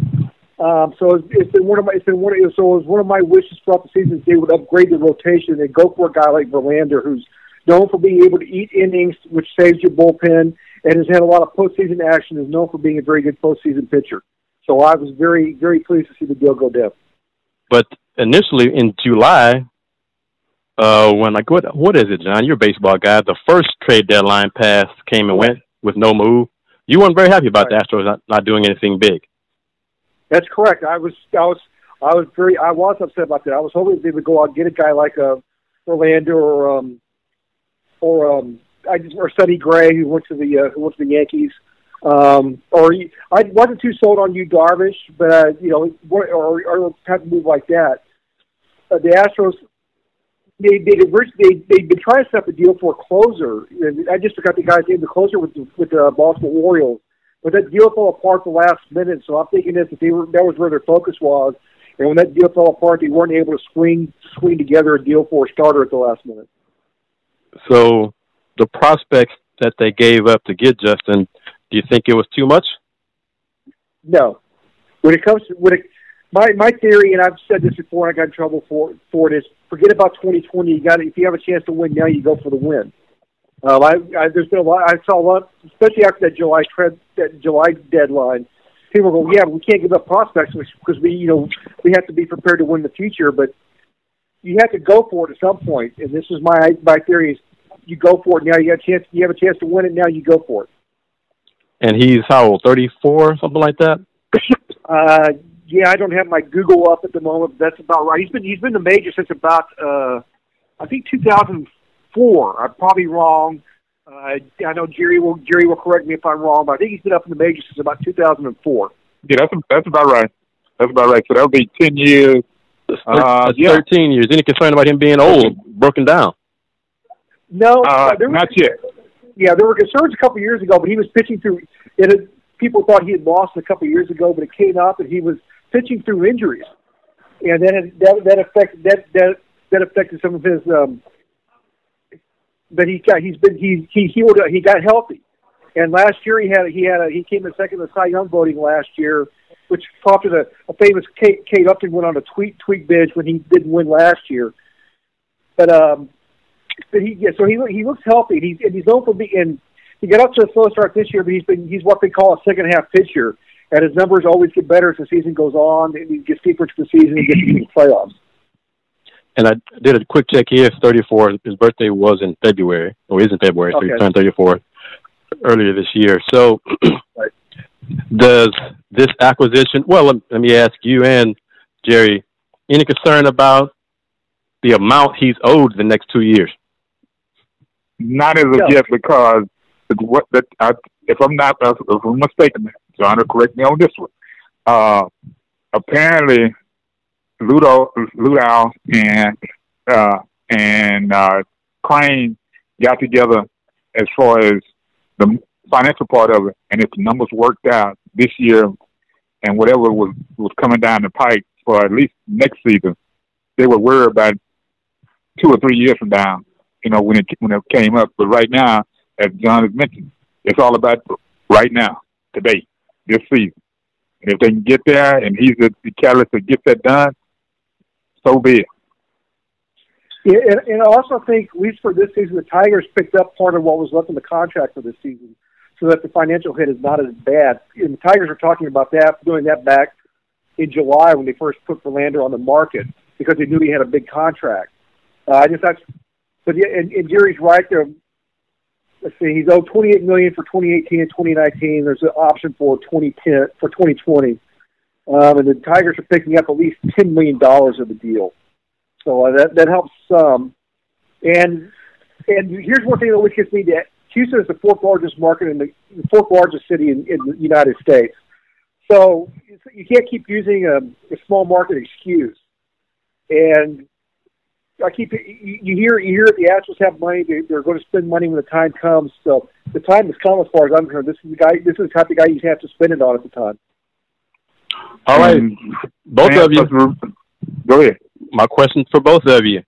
So it was one of my wishes throughout the season that they would upgrade the rotation and go for a guy like Verlander, who's known for being able to eat innings, which saves your bullpen, and has had a lot of postseason action. Is known for being a very good postseason pitcher. So I was very, very pleased to see the deal go down. But initially in July, what is it, John? You're a baseball guy. The first trade deadline pass came and went with no move. You weren't very happy about the Astros not doing anything big. That's correct. I was upset about that. I was hoping they would go out and get a guy like a Verlander or Sonny Gray, who went to the Yankees. I wasn't too sold on Yu Darvish, but or have to move like that. The Astros, they've been trying to set up a deal for a closer. And I just forgot the guy's name. The closer with the Baltimore Orioles, but that deal fell apart the last minute. So I'm thinking that was where their focus was. And when that deal fell apart, they weren't able to swing together a deal for a starter at the last minute. So the prospects that they gave up to get Justin, do you think it was too much? No. When it comes to my theory, and I've said this before, I got in trouble for it, is forget about 2020. If you have a chance to win now, you go for the win. I saw a lot, especially after that July deadline. People go, yeah, but we can't give up prospects because we have to be prepared to win the future. But you have to go for it at some point. And this is my theory: is you go for it now. You have a chance to win it now. You go for it. And he's how old, 34, something like that? Yeah, I don't have my Google up at the moment, but that's about right. He's been in the major since about, I think, 2004. I'm probably wrong. I know Jerry will correct me if I'm wrong, but I think he's been up in the major since about 2004. Yeah, that's about right. That's about right. So that'll be 10 years. 13 years. Any concern about him being old, broken down? No. Not yet. Yeah, there were concerns a couple of years ago, but he was pitching through it. People thought he had lost a couple of years ago, but it came up and he was pitching through injuries, and then that affected some of his. But he healed up. He got healthy, and last year he came in second in the Cy Young voting last year, which prompted a famous Kate Upton went on a tweet bench when he didn't win last year, but. So he looks healthy. He's known for being. He got up to a slow start this year, but he's what they call a second-half pitcher, and his numbers always get better as the season goes on, and he gets deeper into the season and gets into the playoffs. And I did a quick check here. It's 34. His birthday was in February, or is in February, so okay. He turned 34 earlier this year. So right. Does this acquisition – well, let me ask you and Jerry, any concern about the amount he's owed the next 2 years? Not as of yet, because if I'm mistaken, John will correct me on this one. Apparently, Ludow and Crane got together as far as the financial part of it, and if the numbers worked out this year and whatever was coming down the pike for at least next season, they were worried about 2 or 3 years from now, when it came up. But right now, as John has mentioned, it's all about right now, today, this season. And if they can get there and he's the catalyst to get that done, so be it. Yeah, and I also think, at least for this season, the Tigers picked up part of what was left in the contract for this season so that the financial hit is not as bad. And the Tigers were talking about doing that back in July when they first put Verlander on the market because they knew he had a big contract. And Jerry's right there. Let's see, he's owed $28 million for 2018 and 2019. There's an option for 2020. And the Tigers are picking up at least $10 million of the deal. So that helps some. And here's one thing that we just need to – Houston is the fourth largest market in the fourth largest city in the United States. So you can't keep using a small market excuse. And you hear the Astros have money. They're going to spend money when the time comes. So the time has come, as far as I'm concerned. This is the type of guy you have to spend it on at the time. All right, both of you. Go ahead. My question for both of you: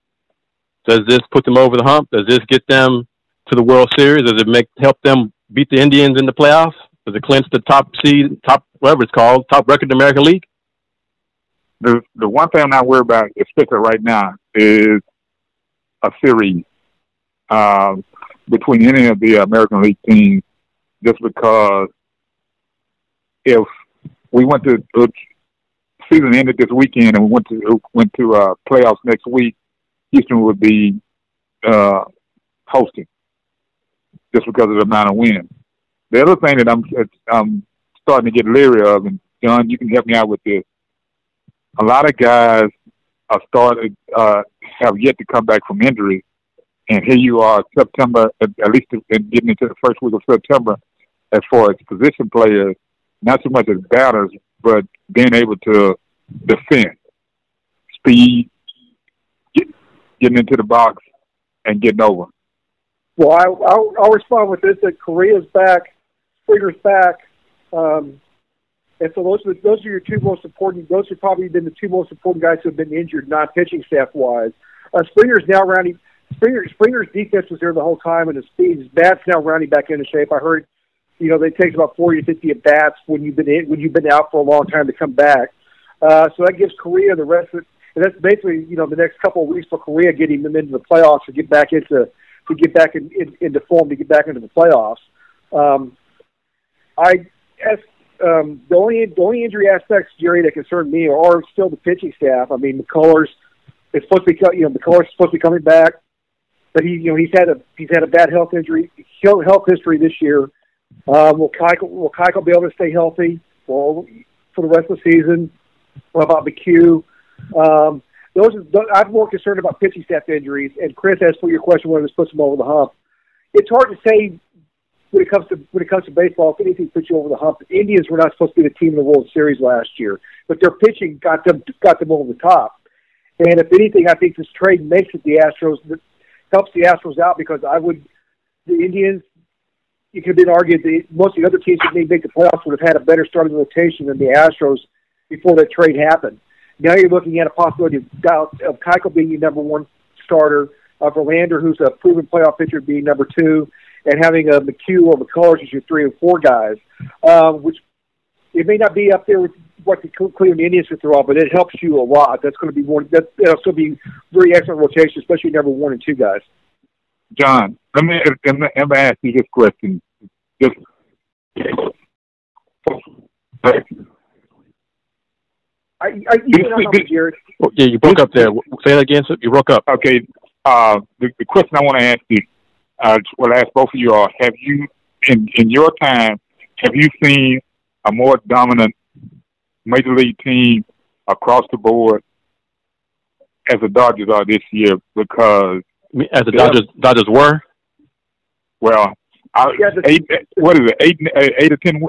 does this put them over the hump? Does this get them to the World Series? Does it help them beat the Indians in the playoffs? Does it clinch the top seed, whatever it's called, top record in the American League? The one thing I'm not worried about, especially right now, is a series between any of the American League teams, just because if we went to the season ended this weekend and we went to playoffs next week, Houston would be hosting just because of the amount of wins. The other thing that I'm starting to get leery of, and John, you can help me out with this, a lot of guys have yet to come back from injury, and here you are, September, at least getting into the first week of September, as far as position players, not so much as batters, but being able to defend, speed, getting into the box, and getting over. Well, I'll respond with this, that Correa's back, Springer's back, and so those are your two most important. Those have probably been the two most important guys who have been injured, non-pitching staff-wise. Springer's now rounding. Springer's defense was there the whole time, and his speed. His bat's now rounding back into shape. I heard, it takes about 40 to 50 at bats when you've been out for a long time to come back. So that gives Correa the rest of it, and that's basically the next couple of weeks for Correa, getting them into the playoffs to get back into form, to get back into the playoffs. The only injury aspects, Jerry, that concern me are still the pitching staff. I mean, McCullers is supposed to be coming back, but he's had a bad health injury, health history this year. Will Keuchel be able to stay healthy for the rest of the season? What about McHugh? I'm more concerned about pitching staff injuries. And Chris, as for your question, whether this puts them over the hump, it's hard to say. When it comes to baseball, if anything puts you over the hump, the Indians were not supposed to be the team in the World Series last year, but their pitching got them over the top. And if anything, I think this trade helps the Astros out, because the Indians, it could have been argued that most of the other teams that didn't make the playoffs would have had a better starting rotation than the Astros before that trade happened. Now you're looking at a possibility of Keuchel being your number one starter, of Verlander, who's a proven playoff pitcher, being number two, and having a McHugh or McCullers as your 3 and 4 guys, which it may not be up there with what the Cleveland Indians would throw out, but it helps you a lot. That's going to be one. That'll still be very excellent rotation, especially number 1 and 2 guys. John, let me ask you this question just Jared. Yeah, you broke up there. Say that again, sir. You broke up. Okay. The question I want to ask you, well, I ask both of you all, have you, in your time, have you seen a more dominant major league team across the board as the Dodgers are this year? Because as the Dodgers were, well, yeah, eight or ten?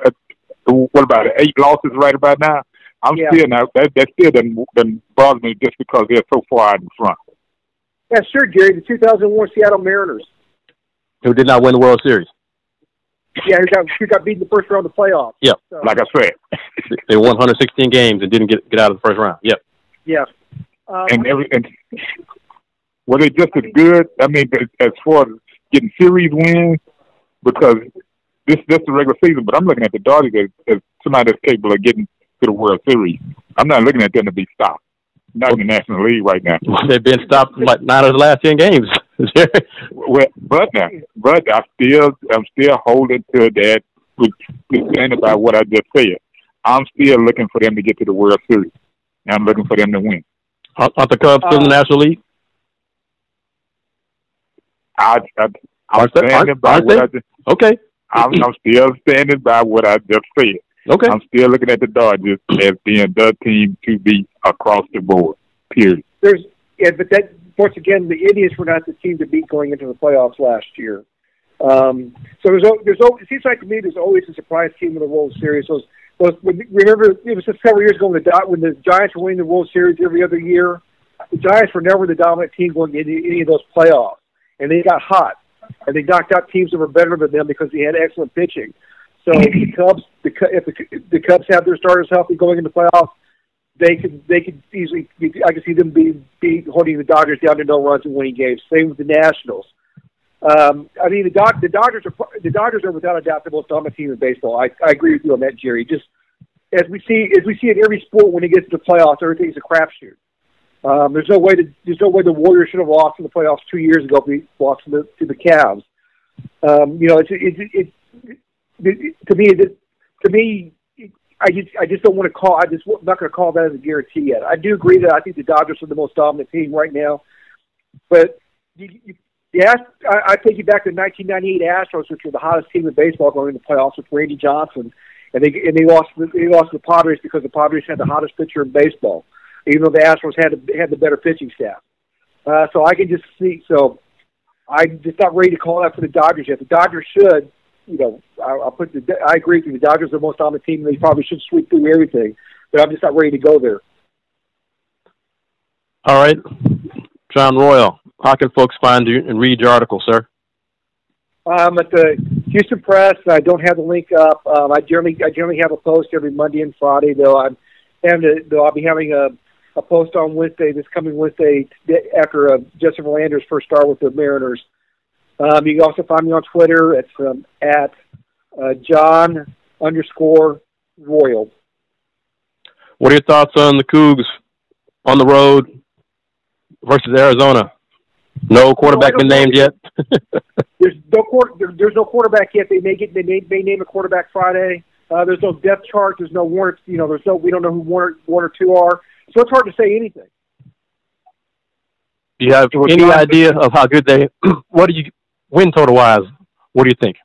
What about it? 8 losses right about now. That still doesn't bother me just because they're so far out in front. Yeah, sure, Jerry. The 2001 Seattle Mariners, who did not win the World Series. Yeah, who got beat in the first round of the playoffs. Yeah, so. Like I said, they won 116 games and didn't get out of the first round. Yep. Yeah. And were they just as good? I mean, as far as getting series wins, because this is the regular season. But I'm looking at the Dodgers as somebody that's capable of getting to the World Series. I'm not looking at them to be stopped. Not in the National League right now. They've been stopped like 9 of the last 10 games. Well, but I'm still holding to that thing about what I just said. I'm still looking for them to get to the World Series. And I'm looking for them to win. Are the Cubs still in the National League? I'm standing by what I just said. Okay. I'm still standing by what I just said. Okay. I'm still looking at the Dodgers as being the team to beat across the board. Period. But that once again, the Indians were not the team to beat going into the playoffs last year. So it seems like to me there's always a surprise team in the World Series. Remember, it was just several years ago when the Giants were winning the World Series every other year. The Giants were never the dominant team going into any of those playoffs, and they got hot and they knocked out teams that were better than them because they had excellent pitching. So if the Cubs have their starters healthy going into playoffs, they could easily. I could see them be holding the Dodgers down to no runs and winning games. Same with the Nationals. I mean, the Dodgers are without a doubt the most dominant team in baseball. I agree with you on that, Jerry. Just as we see in every sport, when it gets to the playoffs, everything's a crapshoot. There's no way the Warriors should have lost in the playoffs 2 years ago. We lost to the Cavs. I'm not going to call that as a guarantee yet. I do agree that I think the Dodgers are the most dominant team right now. But I take you back to the 1998 Astros, which were the hottest team in baseball going into the playoffs with Randy Johnson, and they lost to the Padres because the Padres had the hottest pitcher in baseball, even though the Astros had the better pitching staff. So I can just see. So I'm just not ready to call out for the Dodgers yet. The Dodgers should. I agree with you. The Dodgers are the most dominant team, and they probably should sweep through everything. But I'm just not ready to go there. All right, John Royal, how can folks find you and read your article, sir? I'm at the Houston Press. I don't have the link up. I generally have a post every Monday and Friday, though. I'll be having a post on Wednesday, this coming Wednesday, after Justin Verlander's first start with the Mariners. You can also find me on Twitter. It's at John_Royal. What are your thoughts on the Cougs on the road versus Arizona? No quarterback been named yet. There's no quarterback yet. They may name a quarterback Friday. There's no depth chart. There's no Warner. We don't know who one or two are. So it's hard to say anything. Do you have any idea of how good they? What do you? Win total-wise, what do you think?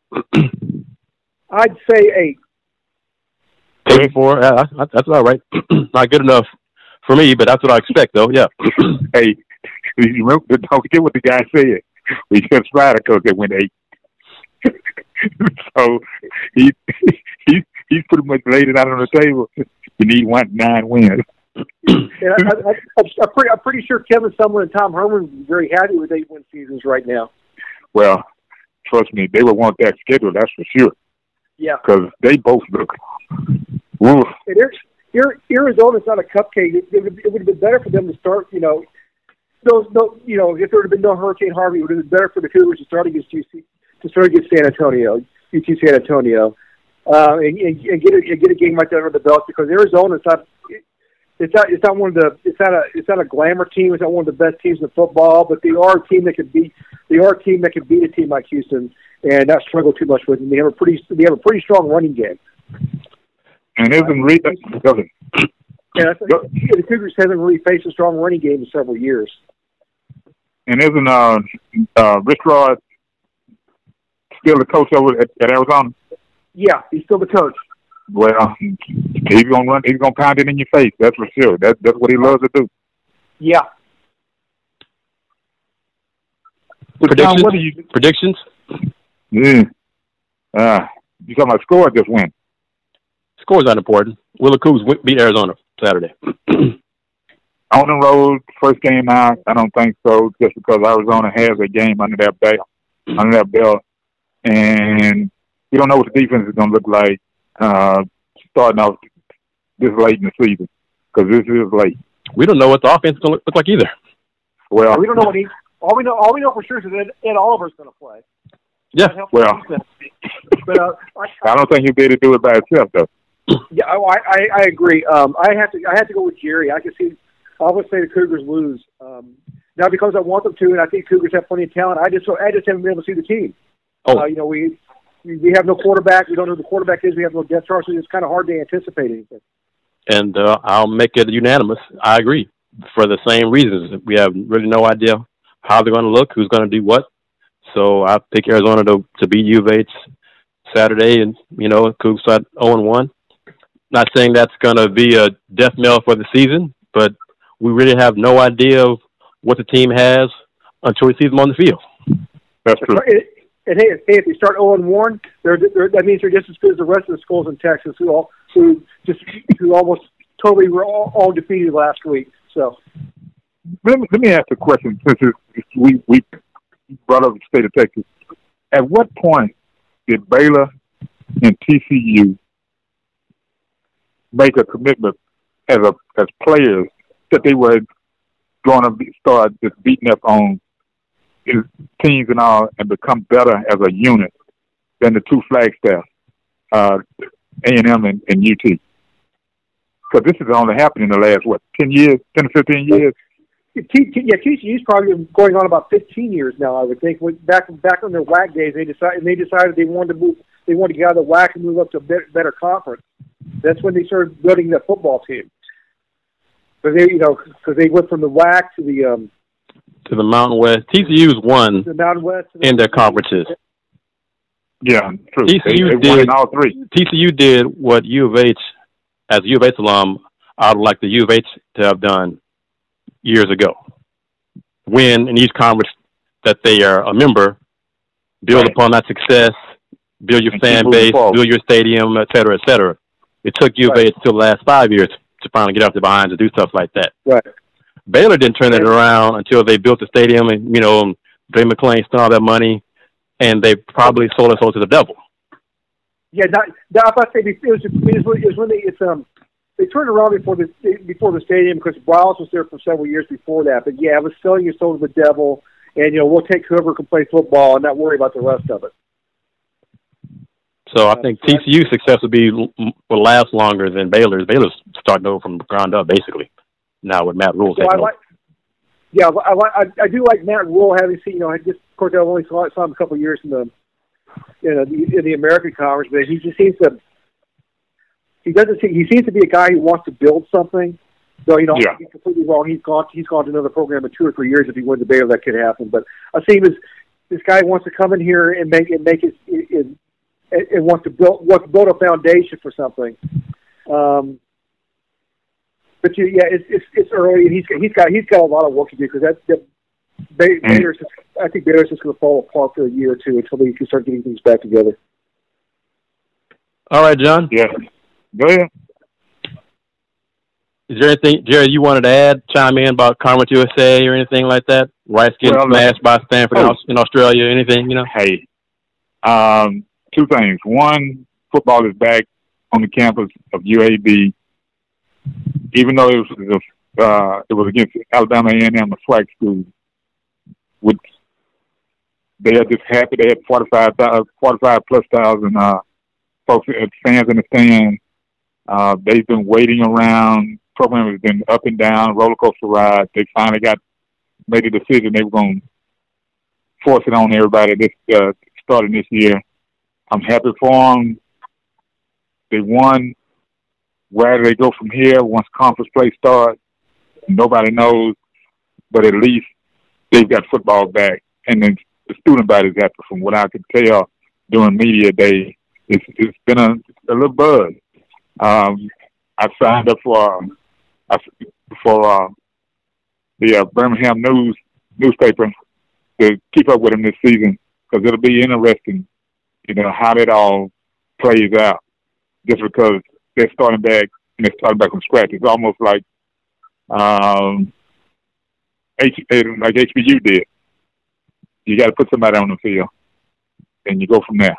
I'd say 8. 8-4. That's all right. Not good enough for me, but that's what I expect, though. Yeah. Hey, don't forget what the guy said. We just Friday because they went 8. So he's pretty much laid it out on the table. You need 9 wins. I'm pretty sure Kevin Sumlin and Tom Herman are very happy with 8-win seasons right now. Well, trust me, they would want that schedule, that's for sure. Yeah. Because they both look. Arizona's not a cupcake. It would have been better for them to start, if there would have been no Hurricane Harvey, it would have been better for the Cougars to start against San Antonio, UT San Antonio, and get a game like that under the belt because Arizona's not – It's not a glamour team. It's not one of the best teams in football, but they are a team that could beat a team like Houston and not struggle too much with them. They have a pretty strong running game. And isn't doesn't. Yeah, the Cougars haven't really faced a strong running game in several years. And isn't Rich Rod still the coach over at Arizona? Yeah, he's still the coach. Well, he's gonna run. He's gonna pound it in your face. That's for sure. That's what he loves to do. Yeah. Predictions? Predictions? Yeah. You talking about scores this win? Scores aren't important. Will the Cougs beat Arizona Saturday? On the road, first game out. I don't think so. Just because Arizona has a game under their belt, and you don't know what the defense is gonna look like. Starting off this late in the season, because this is late. We don't know what the offense is going to look like either. Well, we don't know what he. All we know for sure is that Ed Oliver's going to play. Yeah. Well, but, I don't think he'll be able to do it by himself, though. Yeah, I agree. I have to go with Jerry. I can see. I would say the Cougars lose. Not because I want them to, and I think Cougars have plenty of talent. I just haven't been able to see the team. Oh, We have no quarterback. We don't know who the quarterback is. We have no depth chart, so it's kind of hard to anticipate anything. And I'll make it unanimous. I agree for the same reasons. We have really no idea how they're going to look, who's going to do what. So I pick Arizona to beat UVA Saturday, and, Cougs at 0-1. Not saying that's going to be a death knell for the season, but we really have no idea of what the team has until we see them on the field. That's true. And hey, if they start 0-1, that means they're just as good as the rest of the schools in Texas, who almost totally were all defeated last week. So let me ask a question, since we brought up the state of Texas. At what point did Baylor and TCU make a commitment as players that they were going to start just beating up on teams and all, and become better as a unit than the two Flagstaff, A&M and UT? Because this has only happened in the last, 10 to 15 years? Yeah, TCU's probably going on about 15 years now, I would think. Back on their WAC days, they decided they wanted to get out of the WAC and move up to a better conference. That's when they started building their football team. But they went from the WAC to the to the Mountain West. TCU's won in their conferences. Yeah, true. TCU won in all three. TCU did what U of H, as a U of H alum, I would like the U of H to have done years ago. Win in each conference that they are a member, build upon that success, build your fan base, build your stadium, et cetera, et cetera. It took U of H till the last 5 years to finally get off the behind to do stuff like that. Right. Baylor didn't turn it around until they built the stadium and, Dre McClain stole all that money, and they probably sold us all to the devil. Yeah, they turned around before the stadium because Bryles was there for several years before that. But yeah, it was selling your soul to the devil, and we'll take whoever can play football and not worry about the rest of it. So I think TCU's success will last longer than Baylor's. Baylor's starting over from the ground up, basically. Now with Matt Rhule taking over. Yeah, I do like Matt Rhule. Having seen, of course, I only saw him a couple of years in the American Conference, but he seems to be a guy who wants to build something. So he's completely wrong. He's gone to another program in 2 or 3 years. If he wins the Baylor, that could happen. But I see him as this guy wants to come in here and wants to build a foundation for something. But it's early, and he's got a lot of work to do because Baylor's just going to fall apart for a year or two until they can start getting things back together. All right, John. Yeah. Go ahead. Is there anything, Jerry, you wanted to add? Chime in about Conference USA or anything like that? Rice getting smashed by Stanford in Australia? Anything? Hey, two things. One, football is back on the campus of UAB. Even though it was against Alabama A&M, the SWAC school, which they are just happy they had 45,000+ folks, fans in the stand. They've been waiting around program has been up and down, roller coaster ride. They finally made a decision they were going to force it on everybody starting this year. I'm happy for them. They won. Where do they go from here once conference play starts? Nobody knows, but at least they've got football back. And then the student body's happy. From what I could tell during media day, it's been a little buzz. I signed up for the Birmingham News newspaper to keep up with them this season, because it'll be interesting, how that all plays out. Just because they're starting back from scratch, it's almost like like HBU did. You got to put somebody on the field, and you go from there.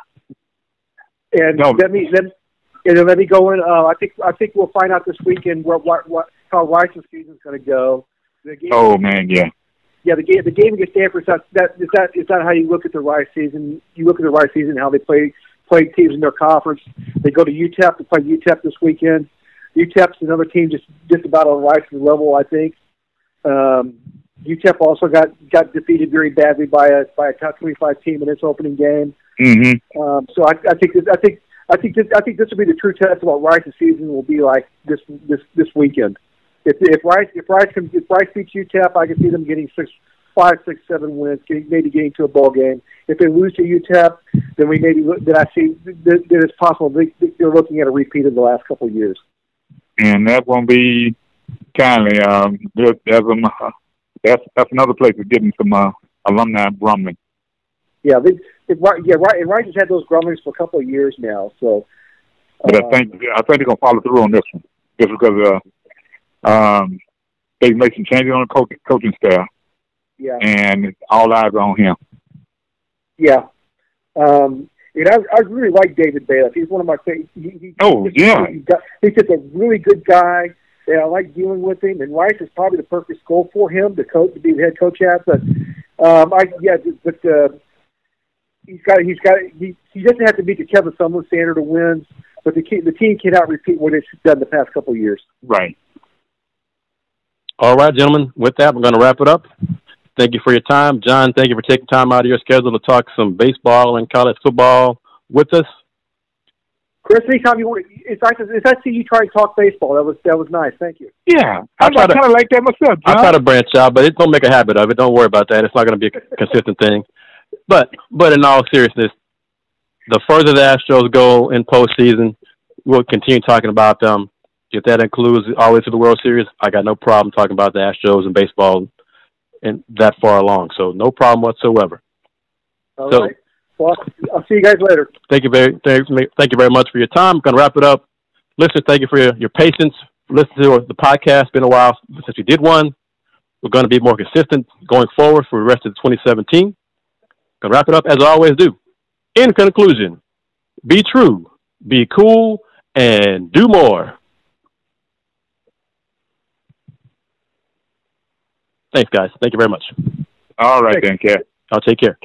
And let me go in. I think we'll find out this weekend how Rice's season's going to go. The game against Stanford is not how you look at the Rice season. You look at the Rice season, how they play teams in their conference. They go to UTEP to play UTEP this weekend. UTEP's another team just about on Rice's level, I think. UTEP also got defeated very badly by a top 25 team in its opening game. Mm-hmm. So I think this will be the true test of what Rice's season will be like this weekend. If Rice beats UTEP, I can see them getting 5, 6, 7 wins, maybe getting to a bowl game. If they lose to UTEP, then it's possible they're looking at a repeat of the last couple of years. And that won't be kindly. That's another place of getting some alumni grumbling. Yeah, Rice has had those grumblings for a couple of years now. So, but I think they're gonna follow through on this one, just because they've made some changes on the coaching staff. Yeah, and all eyes are on him. Yeah, I really like David Bailiff. He's one of my favorites. He's just a really good guy. Yeah, I like dealing with him, and Rice is probably the perfect school for him to be the head coach at. But he doesn't have to beat the Kevin Sumlin standard of wins, but the team cannot repeat what it's done the past couple of years. Right. All right, gentlemen. With that, we're going to wrap it up. Thank you for your time, John. Thank you for taking time out of your schedule to talk some baseball and college football with us. Chris, anytime you want, it's nice to see you try to talk baseball. That was nice. Thank you. Yeah, I kind of like that myself. John, I try to branch out, but don't make a habit of it. Don't worry about that. It's not going to be a consistent thing. But in all seriousness, the further the Astros go in postseason, we'll continue talking about them. If that includes all the way to the World Series, I got no problem talking about the Astros and baseball and that far along. So no problem whatsoever. All right. Well, I'll see you guys later. Thank you very much for your time. I'm going to wrap it up. Listeners, thank you for your patience. Listen to the podcast. It's been a while since we did one. We're going to be more consistent going forward for the rest of 2017. I'm going to wrap it up as I always do. In conclusion, be true, be cool, and do more. Thanks, guys. Thank you very much. All right, thanks. Then, Kat. I'll take care.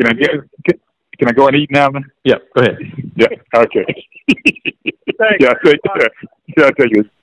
Can I go and eat now, man? Yeah, go ahead. Yeah, okay. Thanks. Yeah, I'll take it.